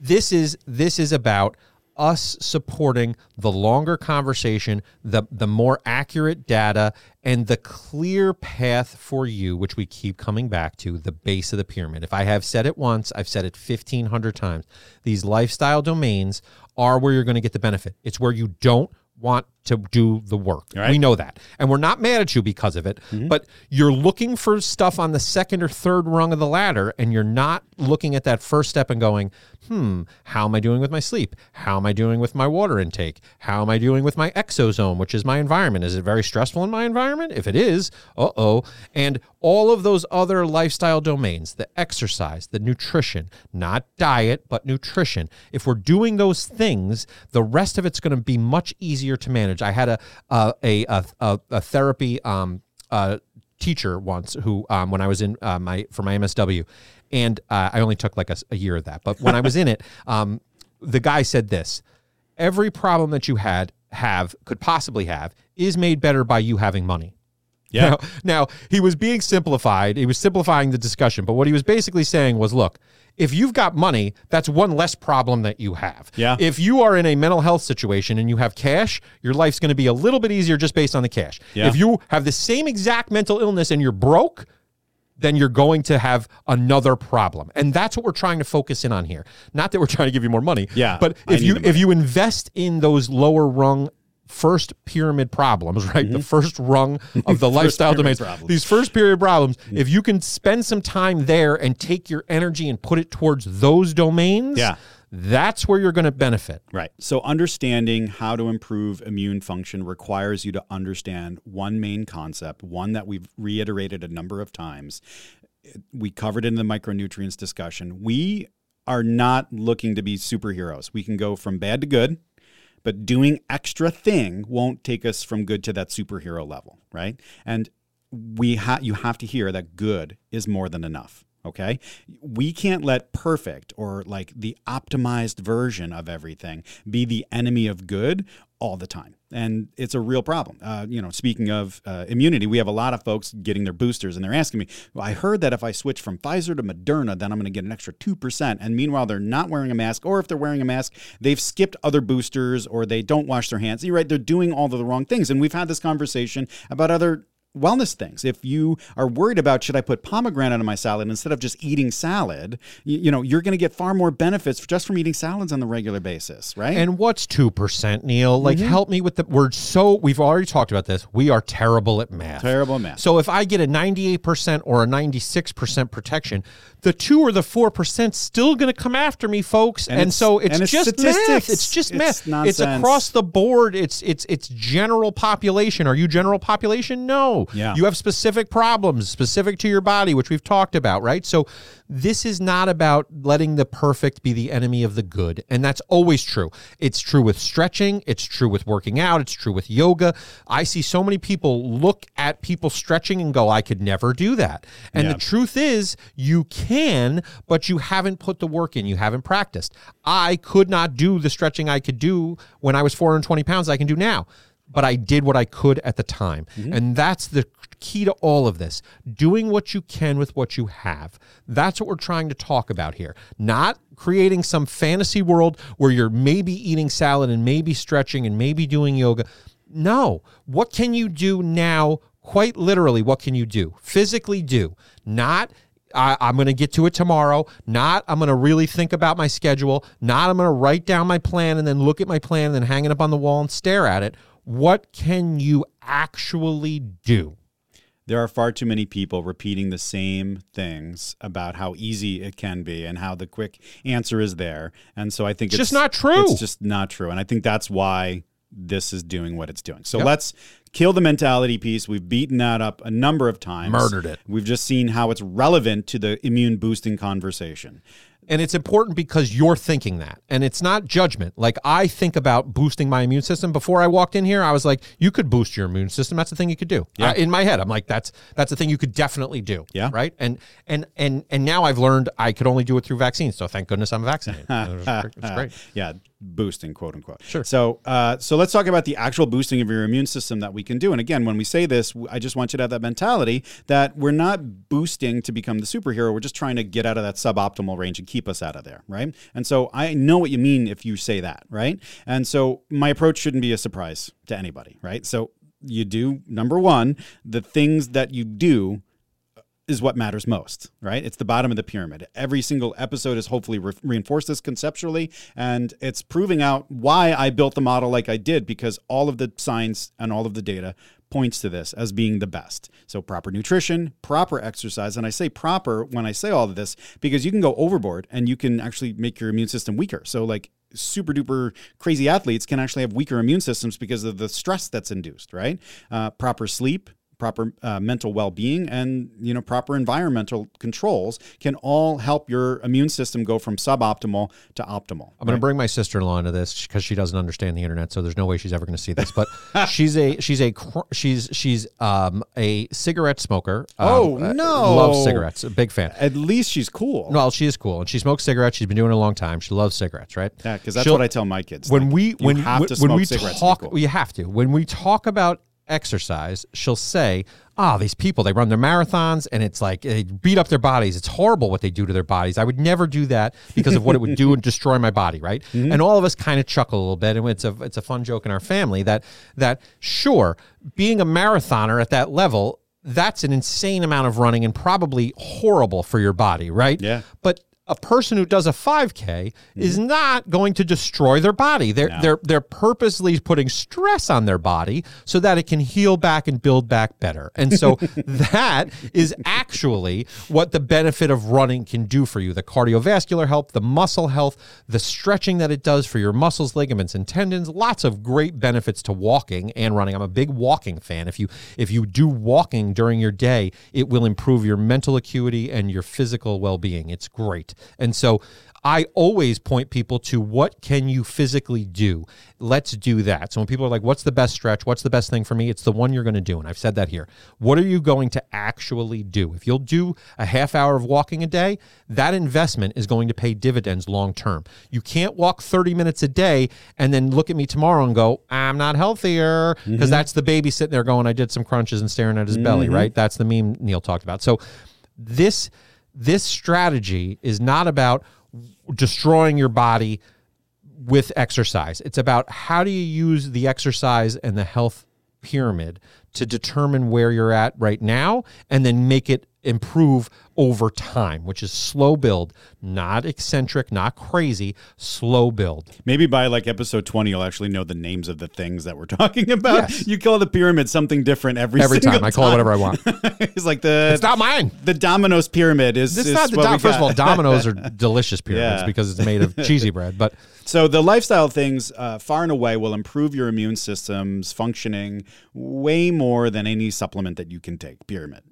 this is, this is about us supporting the longer conversation, the the more accurate data, and the clear path for you, which we keep coming back to, the base of the pyramid. If I have said it once, I've said it fifteen hundred times. These lifestyle domains are where you're going to get the benefit. It's where you don't want to do the work. Right. We know that. And we're not mad at you because of it, mm-hmm. but you're looking for stuff on the second or third rung of the ladder, and you're not looking at that first step and going, hmm, how am I doing with my sleep? How am I doing with my water intake? How am I doing with my exosome, which is my environment? Is it very stressful in my environment? If it is, uh-oh. And all of those other lifestyle domains, the exercise, the nutrition, not diet, but nutrition. If we're doing those things, the rest of it's going to be much easier to manage. I had a a a, a, a therapy um, uh, teacher once who um, when I was in uh, my for my M S W, and uh, I only took like a, a year of that. But when I was in it, um, the guy said this: every problem that you had have could possibly have is made better by you having money. Yeah. Now, now he was being simplified. He was simplifying the discussion. But what he was basically saying was, look. If you've got money, that's one less problem that you have. Yeah. If you are in a mental health situation and you have cash, your life's going to be a little bit easier just based on the cash. Yeah. If you have the same exact mental illness and you're broke, then you're going to have another problem. And that's what we're trying to focus in on here. Not that we're trying to give you more money. Yeah, but if you if you invest in those lower rung first pyramid problems, right? Mm-hmm. The first rung of the lifestyle domains, problems. These first period problems, mm-hmm. if you can spend some time there and take your energy and put it towards those domains, yeah. that's where you're going to benefit. Right. So understanding how to improve immune function requires you to understand one main concept, one that we've reiterated a number of times. We covered in the micronutrients discussion. We are not looking to be superheroes. We can go from bad to good. But doing extra thing won't take us from good to that superhero level, right? And we ha- you have to hear that good is more than enough, okay? We can't let perfect or like the optimized version of everything be the enemy of good all the time. And it's a real problem. Uh, you know, speaking of uh, immunity, we have a lot of folks getting their boosters and they're asking me, well, I heard that if I switch from Pfizer to Moderna, then I'm going to get an extra two percent. And meanwhile, they're not wearing a mask, or if they're wearing a mask, they've skipped other boosters or they don't wash their hands. You're right. They're doing all of the wrong things. And we've had this conversation about other wellness things. If you are worried about, should I put pomegranate on my salad instead of just eating salad, you, you know, you're going to get far more benefits just from eating salads on the regular basis, right? And what's two percent, Neil? Like, mm-hmm. help me with the word. So we've already talked about this. We are terrible at math. Terrible math. So if I get a ninety-eight percent or a ninety-six percent protection, the two or the four percent still going to come after me, folks. And, and it's, so it's, and it's just statistics. math. It's just it's math. Nonsense. It's across the board. It's, it's, it's general population. Are you general population? No. Yeah. You have specific problems specific to your body, which we've talked about, right? So this is not about letting the perfect be the enemy of the good. And that's always true. It's true with stretching. It's true with working out. It's true with yoga. I see so many people look at people stretching and go, I could never do that. And yeah. the truth is you can, but you haven't put the work in. You haven't practiced. I could not do the stretching I could do when I was four hundred twenty pounds I can do now. But I did what I could at the time. Mm-hmm. And that's the key to all of this. Doing what you can with what you have. That's what we're trying to talk about here. Not creating some fantasy world where you're maybe eating salad and maybe stretching and maybe doing yoga. No. What can you do now? Quite literally, what can you do? Physically do. Not I, I'm going to get to it tomorrow. Not I'm going to really think about my schedule. Not I'm going to write down my plan and then look at my plan and then hang it up on the wall and stare at it. What can you actually do? There are far too many people repeating the same things about how easy it can be and how the quick answer is there. And so I think it's, it's just not true. It's just not true. And I think that's why this is doing what it's doing. So yep. let's kill the mentality piece. We've beaten that up a number of times. Murdered it. We've just seen how it's relevant to the immune boosting conversation. And it's important because you're thinking that. And it's not judgment. Like, I think about boosting my immune system. Before I walked in here, I was like, you could boost your immune system. That's a thing you could do. Yeah. I, in my head, I'm like, that's that's a thing you could definitely do. Yeah. Right? And and and and now I've learned I could only do it through vaccines. So thank goodness I'm vaccinated. It's great. Yeah. Boosting, quote unquote. Sure. So, uh, so let's talk about the actual boosting of your immune system that we can do. And again, when we say this, I just want you to have that mentality that we're not boosting to become the superhero. We're just trying to get out of that suboptimal range and keep us out of there, right? And so I know what you mean if you say that, right? And so my approach shouldn't be a surprise to anybody, right? So you do, number one, the things that you do is what matters most, right? It's the bottom of the pyramid. Every single episode has hopefully re- reinforced this conceptually, and it's proving out why I built the model like I did, because all of the science and all of the data points to this as being the best. So proper nutrition, proper exercise, and I say proper when I say all of this because you can go overboard and you can actually make your immune system weaker. So like super duper crazy athletes can actually have weaker immune systems because of the stress that's induced, right? Uh, proper sleep, proper uh, mental well-being, and you know, proper environmental controls can all help your immune system go from suboptimal to optimal. I'm going right? to bring my sister-in-law into this because she doesn't understand the internet, so there's no way she's ever going to see this. But she's a she's a she's she's um a cigarette smoker. Um, oh no, uh, loves cigarettes. A big fan. At least she's cool. No, she is cool, and she smokes cigarettes. She's been doing it a long time. She loves cigarettes, right? Yeah, because that's She'll, what I tell my kids. When like, we when you have to when, when we talk, cool. you have to. When we talk about exercise, she'll say, ah, oh, these people, they run their marathons and it's like they beat up their bodies. It's horrible what they do to their bodies. I would never do that because of what it would do and destroy my body, right? Mm-hmm. And all of us kind of chuckle a little bit, and it's a it's a fun joke in our family that that sure, being a marathoner at that level, that's an insane amount of running and probably horrible for your body, right? Yeah. But a person who does a five K is not going to destroy their body. They're, no. they're, they're purposely putting stress on their body so that it can heal back and build back better. And so that is actually what the benefit of running can do for you. The cardiovascular health, the muscle health, the stretching that it does for your muscles, ligaments, and tendons, lots of great benefits to walking and running. I'm a big walking fan. If you, if you do walking during your day, it will improve your mental acuity and your physical well-being. It's great. And so I always point people to what can you physically do? Let's do that. So when people are like, what's the best stretch? What's the best thing for me? It's the one you're going to do. And I've said that here. What are you going to actually do? If you'll do a half hour of walking a day, that investment is going to pay dividends long term. You can't walk thirty minutes a day and then look at me tomorrow and go, I'm not healthier, because mm-hmm. that's the baby sitting there going, I did some crunches and staring at his mm-hmm. belly, right? That's the meme Neil talked about. So this This strategy is not about destroying your body with exercise. It's about how do you use the exercise and the health pyramid to determine where you're at right now and then make it improve over time, which is slow build, not eccentric, not crazy, slow build. Maybe by like episode twenty, you'll actually know the names of the things that we're talking about. Yes. You call the pyramid something different every every time. time. I call it whatever I want. It's like the it's not mine. The Domino's pyramid is it's is not the dom- First of all, Domino's are delicious pyramids yeah. because it's made of cheesy bread. But so the lifestyle things, uh, far and away, will improve your immune system's functioning way more than any supplement that you can take. Pyramid.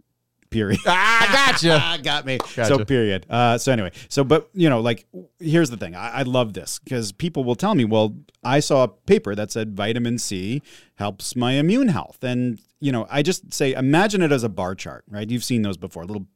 Period. Ah, gotcha. Got me. Gotcha. So period. Uh, so anyway, so, but you know, like, here's the thing. I, I love this because people will tell me, well, I saw a paper that said vitamin C helps my immune health. And, you know, I just say, imagine it as a bar chart, right? You've seen those before, little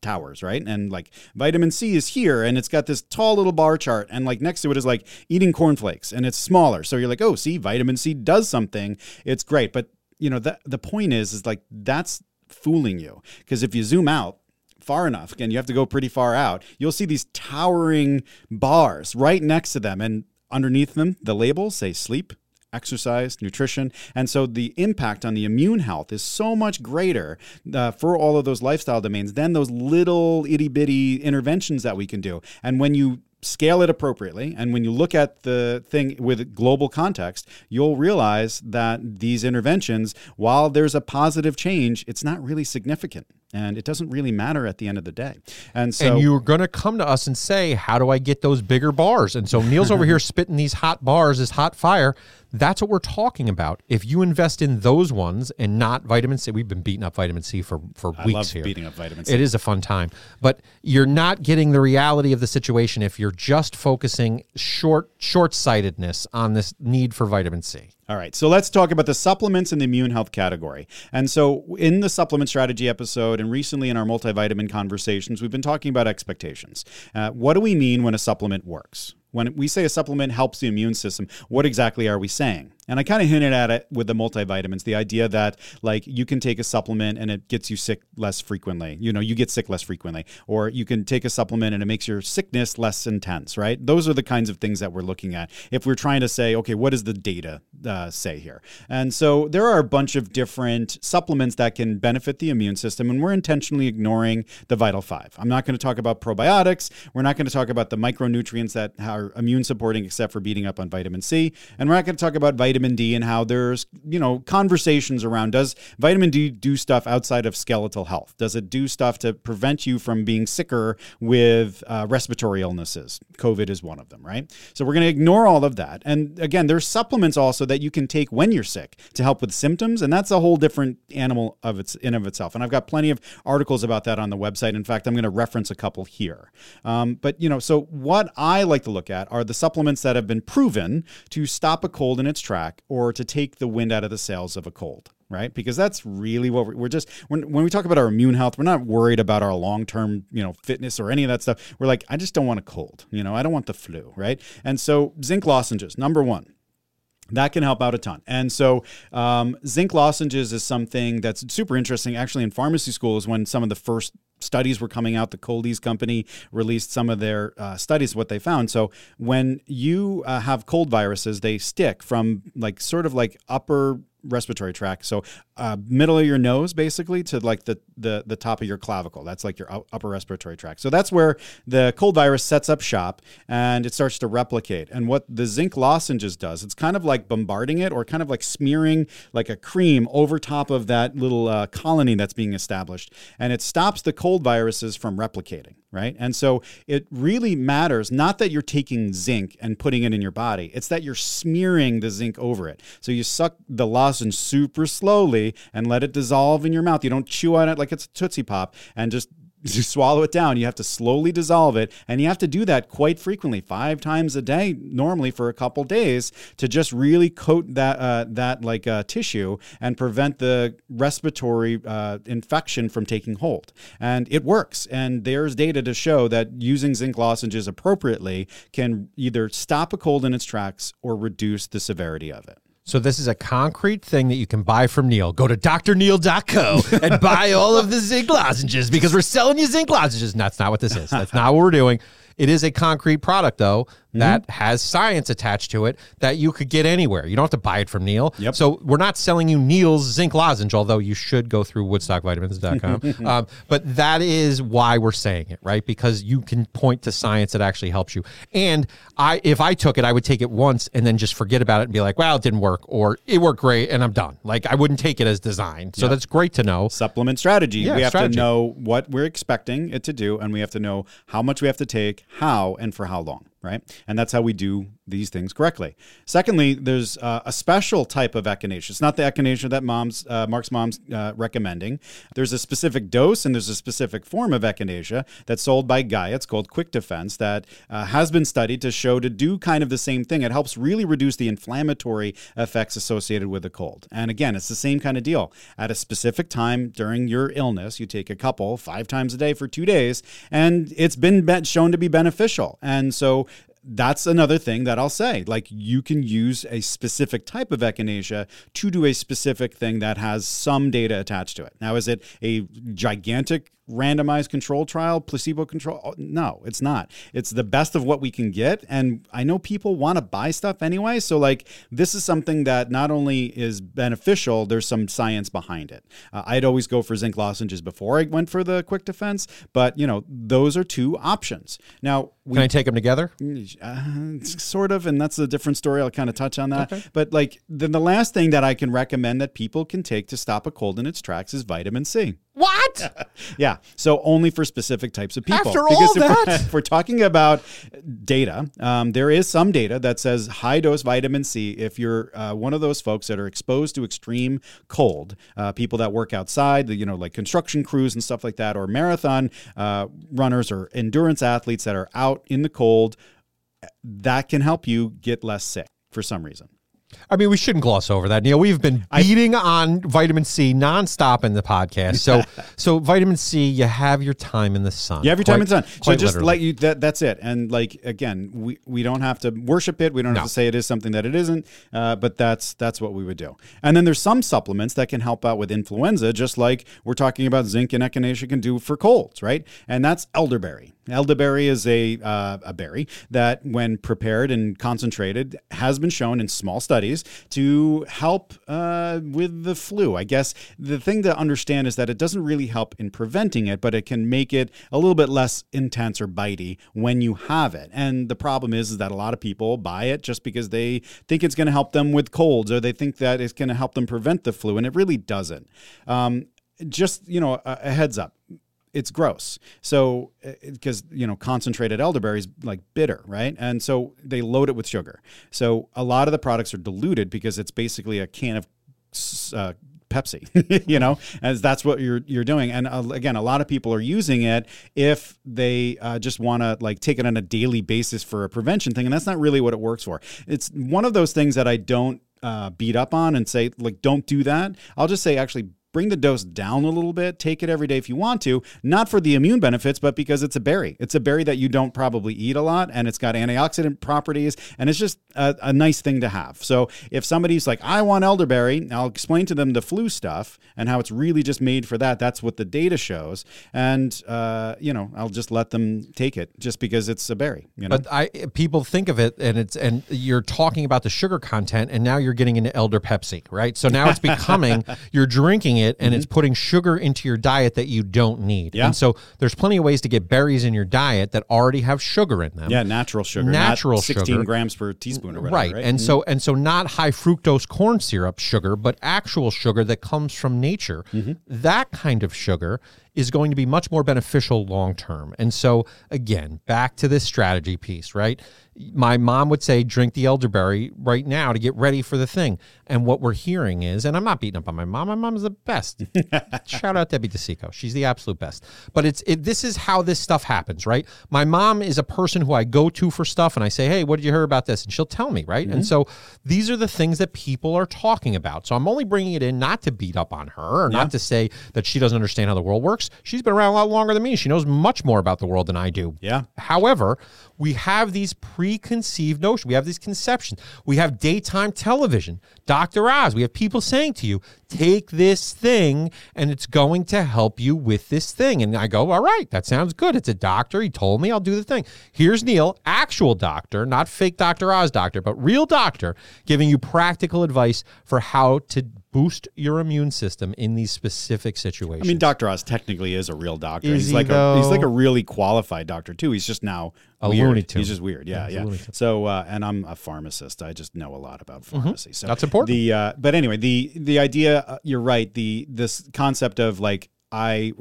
towers, right? And like vitamin C is here and it's got this tall little bar chart, and like next to it is like eating cornflakes and it's smaller. So you're like, oh, see, vitamin C does something. It's great. But you know, the, the point is, is like, that's fooling you, because if you zoom out far enough, again, you have to go pretty far out, you'll see these towering bars right next to them, and underneath them the labels say sleep, exercise, nutrition. And so the impact on the immune health is so much greater uh, for all of those lifestyle domains than those little itty bitty interventions that we can do. And when you scale it appropriately. And when you look at the thing with global context, you'll realize that these interventions, while there's a positive change, it's not really significant. And it doesn't really matter at the end of the day. And so and you're going to come to us and say, how do I get those bigger bars? And so Neil's over here spitting these hot bars, this hot fire. That's what we're talking about. If you invest in those ones and not vitamin C, we've been beating up vitamin C for, for weeks here. I love here. beating up vitamin C. It is a fun time. But you're not getting the reality of the situation if you're just focusing short, short-sightedness on this need for vitamin C. All right, so let's talk about the supplements in the immune health category. And so in the supplement strategy episode and recently in our multivitamin conversations, we've been talking about expectations. Uh, what do we mean when a supplement works? When we say a supplement helps the immune system, what exactly are we saying? And I kind of hinted at it with the multivitamins, the idea that like you can take a supplement and it gets you sick less frequently. You know, you get sick less frequently, or you can take a supplement and it makes your sickness less intense, right? Those are the kinds of things that we're looking at if we're trying to say, okay, what does the data uh, say here? And so there are a bunch of different supplements that can benefit the immune system, and we're intentionally ignoring the vital five. I'm not going to talk about probiotics. We're not going to talk about the micronutrients that are immune supporting except for beating up on vitamin C. And we're not going to talk about vitamin vitamin D and how there's, you know, conversations around, does vitamin D do stuff outside of skeletal health? Does it do stuff to prevent you from being sicker with uh, respiratory illnesses? COVID is one of them, right? So we're going to ignore all of that. And again, there's supplements also that you can take when you're sick to help with symptoms. And that's a whole different animal of its in of itself. And I've got plenty of articles about that on the website. In fact, I'm going to reference a couple here. Um, but, you know, so what I like to look at are the supplements that have been proven to stop a cold in its tracks, or to take the wind out of the sails of a cold, right? Because that's really what we're, we're just, when, when we talk about our immune health, we're not worried about our long-term, you know, fitness or any of that stuff. We're like, I just don't want a cold, you know, I don't want the flu, right? And so zinc lozenges, number one. That can help out a ton. And so um, zinc lozenges is something that's super interesting. Actually, in pharmacy school is when some of the first studies were coming out. The Coldies company released some of their uh, studies, what they found. So when you uh, have cold viruses, they stick from like sort of like upper respiratory tract, so uh, middle of your nose basically to like the, the the top of your clavicle. That's like your upper respiratory tract. So that's where the cold virus sets up shop and it starts to replicate. And what the zinc lozenges does, it's kind of like bombarding it or kind of like smearing like a cream over top of that little uh, colony that's being established. And it stops the cold viruses from replicating, right? And so it really matters, not that you're taking zinc and putting it in your body, it's that you're smearing the zinc over it. So you suck the lozenge super slowly and let it dissolve in your mouth. You don't chew on it like it's a Tootsie Pop and just you swallow it down. You have to slowly dissolve it. And you have to do that quite frequently, five times a day, normally for a couple days, to just really coat that uh, that like uh, tissue and prevent the respiratory uh, infection from taking hold. And it works. And there's data to show that using zinc lozenges appropriately can either stop a cold in its tracks or reduce the severity of it. So this is a concrete thing that you can buy from Neal. Go to D R neal dot co and buy all of the zinc lozenges because we're selling you zinc lozenges. And that's not what this is. That's not what we're doing. It is a concrete product, though, that mm-hmm. has science attached to it that you could get anywhere. You don't have to buy it from Neal. Yep. So we're not selling you Neal's zinc lozenge, although you should go through Woodstock Vitamins dot com. um, but that is why we're saying it, right? Because you can point to science that actually helps you. And I, if I took it, I would take it once and then just forget about it and be like, well, it didn't work, or it worked great, and I'm done. Like, I wouldn't take it as designed. So yep. that's great to know. Supplement strategy. Yeah, we have strategy. to know what we're expecting it to do, and we have to know how much we have to take, how and for how long, right? And that's how we do these things correctly. Secondly, there's uh, a special type of echinacea. It's not the echinacea that mom's, uh, Mark's mom's uh, recommending. There's a specific dose and there's a specific form of echinacea that's sold by Gaia. It's called Quick Defense that uh, has been studied to show to do kind of the same thing. It helps really reduce the inflammatory effects associated with a cold. And again, it's the same kind of deal. At a specific time during your illness, you take a couple five times a day for two days, and it's been bet- shown to be beneficial. And so that's another thing that I'll say. Like, you can use a specific type of echinacea to do a specific thing that has some data attached to it. Now, is it a gigantic randomized control trial, placebo control. No, it's not. It's the best of what we can get. And I know people want to buy stuff anyway. So like, this is something that not only is beneficial, there's some science behind it. Uh, I'd always go for zinc lozenges before I went for the Quick Defense, but you know, those are two options. Now, we, can I take them together? Uh, sort of. And that's a different story. I'll kind of touch on that. Okay. But like, then the last thing that I can recommend that people can take to stop a cold in its tracks is vitamin C. What? Yeah. So only for specific types of people. After because all that? If we're, if we're talking about data, um, there is some data that says high dose vitamin C, if you're uh, one of those folks that are exposed to extreme cold, uh, people that work outside, you know, like construction crews and stuff like that, or marathon uh, runners or endurance athletes that are out in the cold, that can help you get less sick for some reason. I mean, we shouldn't gloss over that, Neil. We've been beating I, on vitamin C nonstop in the podcast. So, so vitamin C, you have your time in the sun. You have your time quite, in the sun. So just literally. Let you, that, that's it. And like, again, we, we don't have to worship it. We don't no. have to say it is something that it isn't, uh, but that's, that's what we would do. And then there's some supplements that can help out with influenza, just like we're talking about zinc and echinacea can do for colds, right? And that's elderberry. Elderberry is a uh, a berry that, when prepared and concentrated, has been shown in small studies to help uh, with the flu. I guess the thing to understand is that it doesn't really help in preventing it, but it can make it a little bit less intense or bitey when you have it. And the problem is, is that a lot of people buy it just because they think it's going to help them with colds, or they think that it's going to help them prevent the flu, and it really doesn't. Um, just, you know, a, a heads up. It's gross. So, because, you know, concentrated elderberry is like bitter, right? And so they load it with sugar. So a lot of the products are diluted because it's basically a can of uh, Pepsi, you know, as that's what you're you're doing. And uh, again, a lot of people are using it if they uh, just want to like take it on a daily basis for a prevention thing. And that's not really what it works for. It's one of those things that I don't uh, beat up on and say, like, don't do that. I'll just say, actually, bring the dose down a little bit. Take it every day if you want to, not for the immune benefits, but because it's a berry. It's a berry that you don't probably eat a lot, and it's got antioxidant properties, and it's just a, a nice thing to have. So if somebody's like, I want elderberry, I'll explain to them the flu stuff and how it's really just made for that. That's what the data shows. And, uh, you know, I'll just let them take it just because it's a berry. You know? But I, people think of it, and it's, and you're talking about the sugar content, and now you're getting into elder Pepsi, right? So now it's becoming, you're drinking it. It, and mm-hmm. it's putting sugar into your diet that you don't need. Yeah. And so there's plenty of ways to get berries in your diet that already have sugar in them. Yeah, natural sugar. Natural not sixteen sugar. sixteen grams per teaspoon or whatever. Right. right? And mm-hmm. so and so not high fructose corn syrup sugar, but actual sugar that comes from nature. Mm-hmm. That kind of sugar is going to be much more beneficial long-term. And so, again, back to this strategy piece, right? My mom would say, drink the elderberry right now to get ready for the thing. And what we're hearing is, and I'm not beating up on my mom. My mom's the best. Shout out Debbie DeCicco. She's the absolute best. But it's it, this is how this stuff happens, right? My mom is a person who I go to for stuff, and I say, hey, what did you hear about this? And she'll tell me, right? Mm-hmm. And so these are the things that people are talking about. So I'm only bringing it in not to beat up on her, or yeah. not to say that she doesn't understand how the world works. She's been around a lot longer than me. She knows much more about the world than I do. Yeah. However, we have these preconceived notions. We have these conceptions. We have daytime television. Doctor Oz, we have people saying to you, take this thing and it's going to help you with this thing. And I go, all right, that sounds good. It's a doctor. He told me I'll do the thing. Here's Neil, actual doctor, not fake Doctor Oz doctor, but real doctor, giving you practical advice for how to boost your immune system in these specific situations. I mean, Doctor Oz technically is a real doctor. Is he's he like though? a he's like a really qualified doctor too. He's just now a weird. Looney Tune. He's just weird. Yeah, yeah. yeah. So, uh, and I'm a pharmacist. I just know a lot about pharmacy. Mm-hmm. So that's important. The uh, but anyway, the the idea. Uh, you're right. The this concept of like I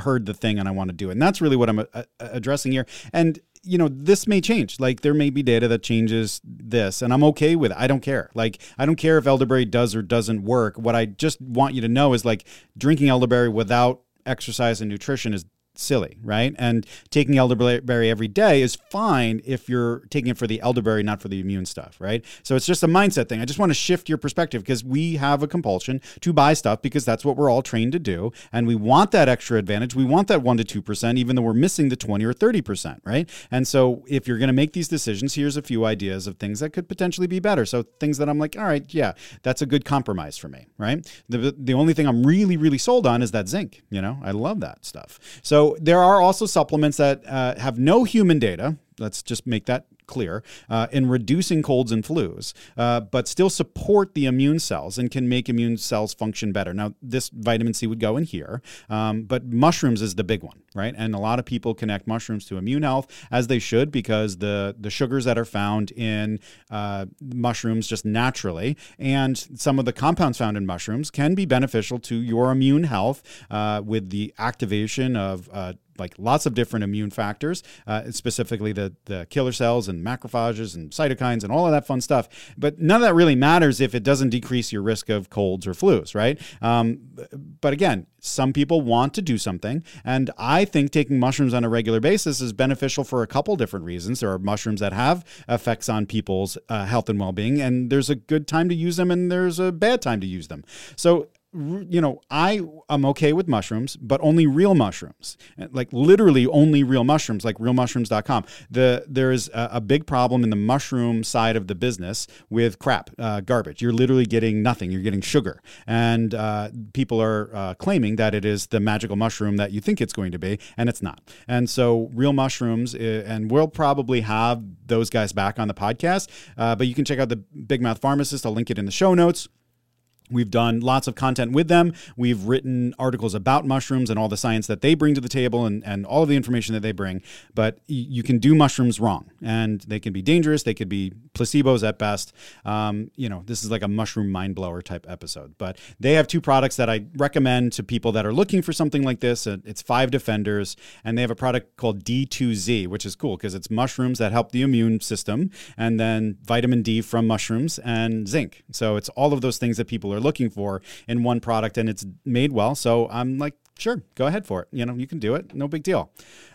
heard the thing and I want to do it, and that's really what I'm a- addressing here. And you know, this may change. Like there may be data that changes this, and I'm okay with it. I don't care. Like I don't care if elderberry does or doesn't work. What I just want you to know is like drinking elderberry without exercise and nutrition is silly, right? And taking elderberry every day is fine if you're taking it for the elderberry, not for the immune stuff, right? So it's just a mindset thing. I just want to shift your perspective because we have a compulsion to buy stuff because that's what we're all trained to do. And we want that extra advantage. We want that one percent to two percent, even though we're missing the twenty or thirty percent, right? And so if you're going to make these decisions, here's a few ideas of things that could potentially be better. So things that I'm like, all right, yeah, that's a good compromise for me, right? The, the only thing I'm really, really sold on is that zinc. You know, I love that stuff. So there are also supplements that uh, have no human data. Let's just make that clear, uh, in reducing colds and flus, uh, but still support the immune cells and can make immune cells function better. Now, this vitamin C would go in here, um, but mushrooms is the big one, right? And a lot of people connect mushrooms to immune health, as they should, because the the sugars that are found in uh, mushrooms just naturally, and some of the compounds found in mushrooms can be beneficial to your immune health uh, with the activation of uh, like lots of different immune factors, uh, specifically the the killer cells and macrophages and cytokines and all of that fun stuff. But none of that really matters if it doesn't decrease your risk of colds or flus, right? Um, but again, some people want to do something. And I think taking mushrooms on a regular basis is beneficial for a couple different reasons. There are mushrooms that have effects on people's uh, health and well-being, and there's a good time to use them and there's a bad time to use them. So, you know, I am okay with mushrooms, but only real mushrooms, like literally only real mushrooms, like real mushrooms dot com. The, there is a, a big problem in the mushroom side of the business with crap, uh, garbage. You're literally getting nothing. You're getting sugar. And uh, people are uh, claiming that it is the magical mushroom that you think it's going to be, and it's not. And so Real Mushrooms, and we'll probably have those guys back on the podcast, uh, but you can check out the Big Mouth Pharmacist. I'll link it in the show notes. We've done lots of content with them. We've written articles about mushrooms and all the science that they bring to the table, and, and all of the information that they bring. But you can do mushrooms wrong, and they can be dangerous. They could be placebos at best. Um, you know, this is like a mushroom mind blower type episode. But they have two products that I recommend to people that are looking for something like this. It's Five Defenders, and they have a product called D two Z, which is cool because it's mushrooms that help the immune system, and then vitamin D from mushrooms and zinc. So it's all of those things that people are looking for in one product, and it's made well. So I'm like, sure, go ahead for it. You know, you can do it. No big deal.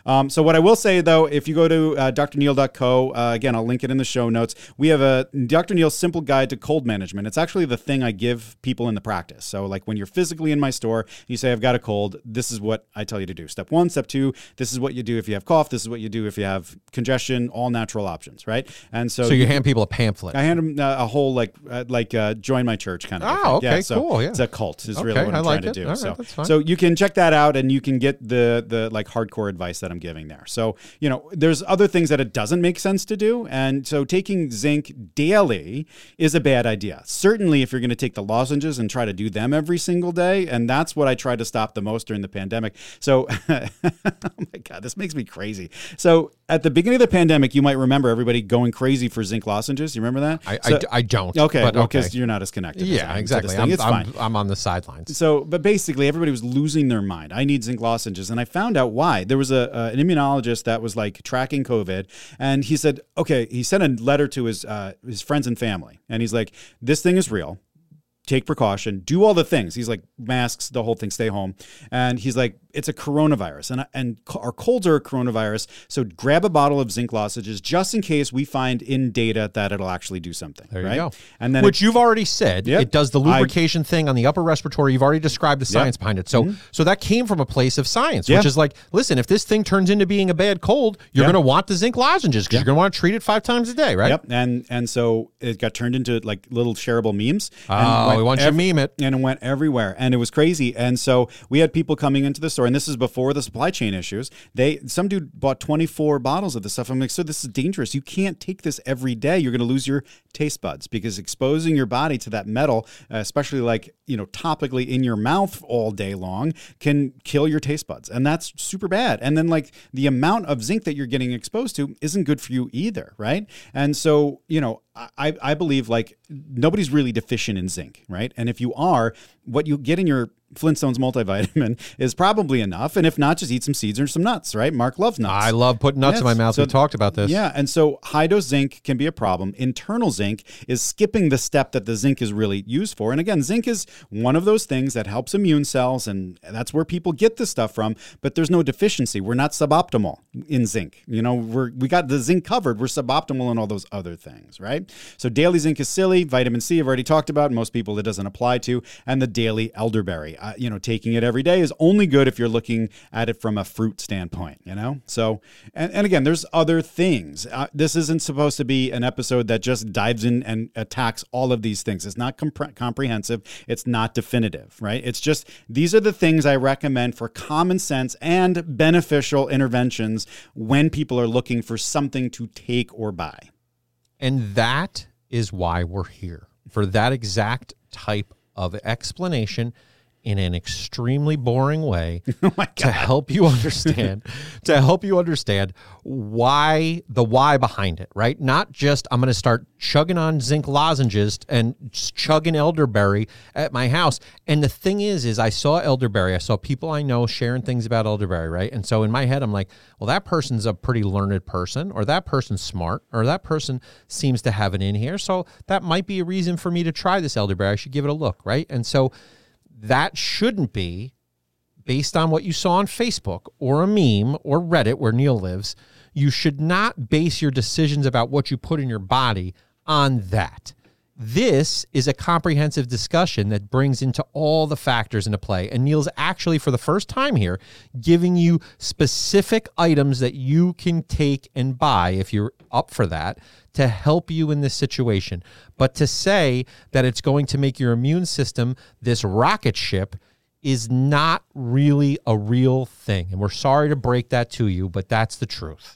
Um, so what I will say, though, if you go to uh, D R neal dot co, uh, again, I'll link it in the show notes. We have a Doctor Neal Simple Guide to Cold Management. It's actually the thing I give people in the practice. So like when you're physically in my store, you say, I've got a cold. This is what I tell you to do. Step one, step two, this is what you do if you have cough. This is what you do if you have congestion, all natural options, right? And so, so you, you hand people a pamphlet. I hand them a whole like, uh, like uh, join my church kind of. Oh, okay, yeah, so cool. Yeah. It's a cult is okay, really what I'm like trying it. to do. Right, so, that's fine. So you can check that out, and you can get the the like hardcore advice that I'm giving there. So, you know, there's other things that it doesn't make sense to do. And so taking zinc daily is a bad idea. Certainly if you're going to take the lozenges and try to do them every single day. And that's what I tried to stop the most during the pandemic. So, oh my God, this makes me crazy. So at the beginning of the pandemic, you might remember everybody going crazy for zinc lozenges. You remember that? I, so, I, I don't. Okay. Because well, okay. You're not as connected. Yeah, as exactly. I'm, it's I'm, fine. I'm on the sidelines. So, but basically everybody was losing their mind. I need zinc lozenges. And I found out why. There was a, Uh, an immunologist that was like tracking COVID. And he said, okay, he sent a letter to his, uh, his friends and family. And he's like, this thing is real. Take precaution, do all the things. He's like masks, the whole thing, stay home. And he's like, it's a coronavirus, and and our colds are a coronavirus. So grab a bottle of zinc lozenges just in case we find in data that it'll actually do something. There right? you go. And then which it, you've already said, yep, it does the lubrication I, thing on the upper respiratory. You've already described the science yep. behind it. So mm-hmm. so that came from a place of science, yep. which is like, listen, if this thing turns into being a bad cold, you're yep. going to want the zinc lozenges because yep. you're going to want to treat it five times a day, right? Yep. And and so it got turned into like little shareable memes. Oh. And we want you to meme it. And it went everywhere. And it was crazy. And so we had people coming into the store, and this is before the supply chain issues. They some dude bought twenty-four bottles of this stuff. I'm like, so this is dangerous. You can't take this every day. You're going to lose your taste buds because exposing your body to that metal, uh, especially like, you know, topically in your mouth all day long, can kill your taste buds. And that's super bad. And then like the amount of zinc that you're getting exposed to isn't good for you either, right? And so, you know, I, I believe like nobody's really deficient in zinc, right? And if you are, what you get in your Flintstones multivitamin is probably enough. And if not, just eat some seeds or some nuts, right? Mark loves nuts. I love putting nuts yes. in my mouth. So, we talked about this. Yeah. And so high dose zinc can be a problem. Internal zinc is skipping the step that the zinc is really used for. And again, zinc is one of those things that helps immune cells. And that's where people get this stuff from. But there's no deficiency. We're not suboptimal in zinc. You know, we're, we got the zinc covered. We're suboptimal in all those other things, right? So daily zinc is silly. Vitamin C, I've already talked about. Most people it doesn't apply to. And the daily elderberry. Uh, you know, taking it every day is only good if you're looking at it from a fruit standpoint, you know? So, and, and again, there's other things. Uh, this isn't supposed to be an episode that just dives in and attacks all of these things. It's not comp- comprehensive. It's not definitive, right? It's just, these are the things I recommend for common sense and beneficial interventions when people are looking for something to take or buy. And that is why we're here, for that exact type of explanation in an extremely boring way oh my God. to help you understand, to help you understand why, the why behind it, right? Not just, I'm going to start chugging on zinc lozenges and chugging elderberry at my house. And the thing is, is I saw elderberry. I saw people I know sharing things about elderberry, right? And so in my head, I'm like, well, that person's a pretty learned person, or that person's smart, or that person seems to have it in here. So that might be a reason for me to try this elderberry. I should give it a look, right? And so that shouldn't be based on what you saw on Facebook or a meme or Reddit where Neal lives. You should not base your decisions about what you put in your body on that. This is a comprehensive discussion that brings into all the factors into play. And Neal's actually, for the first time here, giving you specific items that you can take and buy if you're up for that to help you in this situation. But to say that it's going to make your immune system this rocket ship is not really a real thing. And we're sorry to break that to you, but that's the truth.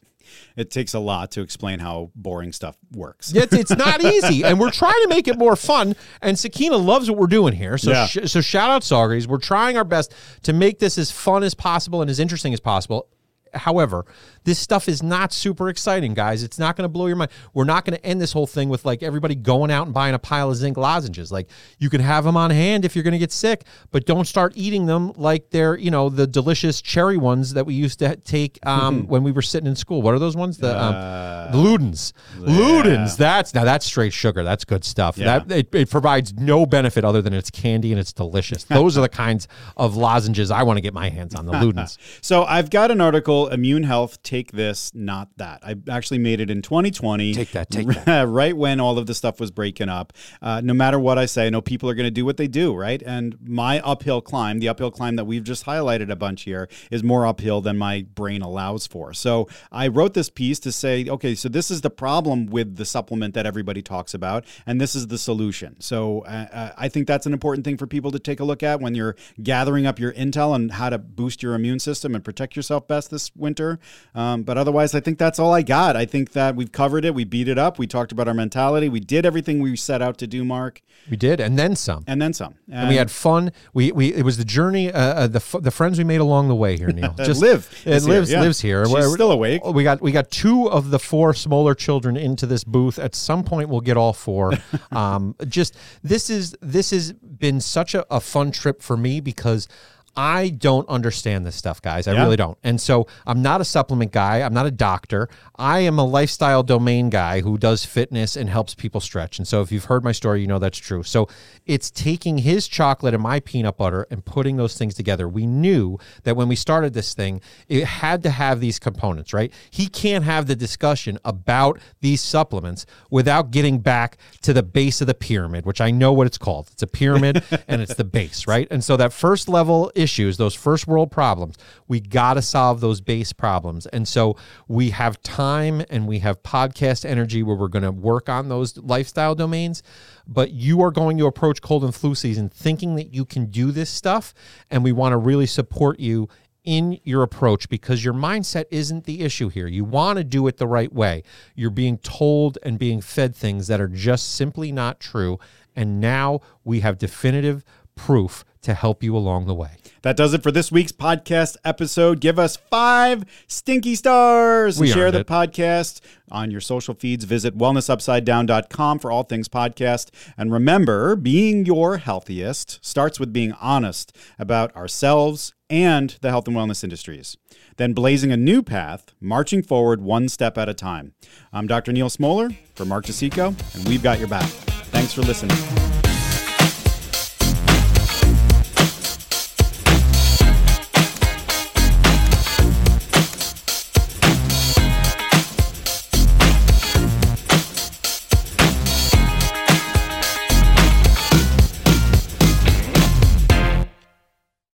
It takes a lot to explain how boring stuff works. It's, it's not easy, and we're trying to make it more fun, and Sakina loves what we're doing here, so yeah. sh- so shout out Saugerties. We're trying our best to make this as fun as possible and as interesting as possible. However, this stuff is not super exciting, guys. It's not going to blow your mind. We're not going to end this whole thing with like everybody going out and buying a pile of zinc lozenges. Like, you can have them on hand if you're going to get sick, but don't start eating them like they're, you know, the delicious cherry ones that we used to take um, mm-hmm. when we were sitting in school. What are those ones? The uh, um, Ludens. Yeah. Ludens. That's now that's straight sugar. That's good stuff. Yeah. That it, it provides no benefit other than it's candy and it's delicious. Those are the kinds of lozenges I want to get my hands on, the Ludens. So I've got an article, Immune Health, Take This, Not That. I actually made it in twenty twenty. Take that, take that. Right when all of this stuff was breaking up. Uh, no matter what I say, I know people are going to do what they do, right? And my uphill climb, the uphill climb that we've just highlighted a bunch here, is more uphill than my brain allows for. So I wrote this piece to say, okay, so this is the problem with the supplement that everybody talks about, and this is the solution. So uh, I think that's an important thing for people to take a look at when you're gathering up your intel on how to boost your immune system and protect yourself best this winter. Um, but otherwise, I think that's all I got. I think that we've covered it. We beat it up. We talked about our mentality. We did everything we set out to do, Mark. We did. And then some. And then some. And, and we had fun. We we It was the journey, uh, the the friends we made along the way here, Neal. Just live. It lives here. Yeah. lives here. She's We're, still awake. We got, we got two of the four Smoller children into this booth. At some point, we'll get all four. um, just this is this has been such a, a fun trip for me because I don't understand this stuff, guys. I yeah. really don't. And so I'm not a supplement guy. I'm not a doctor. I am a lifestyle domain guy who does fitness and helps people stretch. And so if you've heard my story, you know that's true. So it's taking his chocolate and my peanut butter and putting those things together. We knew that when we started this thing, it had to have these components, right? He can't have the discussion about these supplements without getting back to the base of the pyramid, which I know what it's called. It's a pyramid and it's the base, right? And so that first level is issues, those first world problems, we got to solve those base problems. And so we have time and we have podcast energy where we're going to work on those lifestyle domains. But you are going to approach cold and flu season thinking that you can do this stuff. And we want to really support you in your approach because your mindset isn't the issue here. You want to do it the right way. You're being told and being fed things that are just simply not true. And now we have definitive proof to help you along the way. That does it for this week's podcast episode. Give us five stinky stars and share the podcast on your social feeds. Visit wellness upside down dot com for all things podcast. And remember, being your healthiest starts with being honest about ourselves and the health and wellness industries, then blazing a new path, marching forward one step at a time. I'm Doctor Neal Smoller for Mark DeCicco, and we've got your back. Thanks for listening.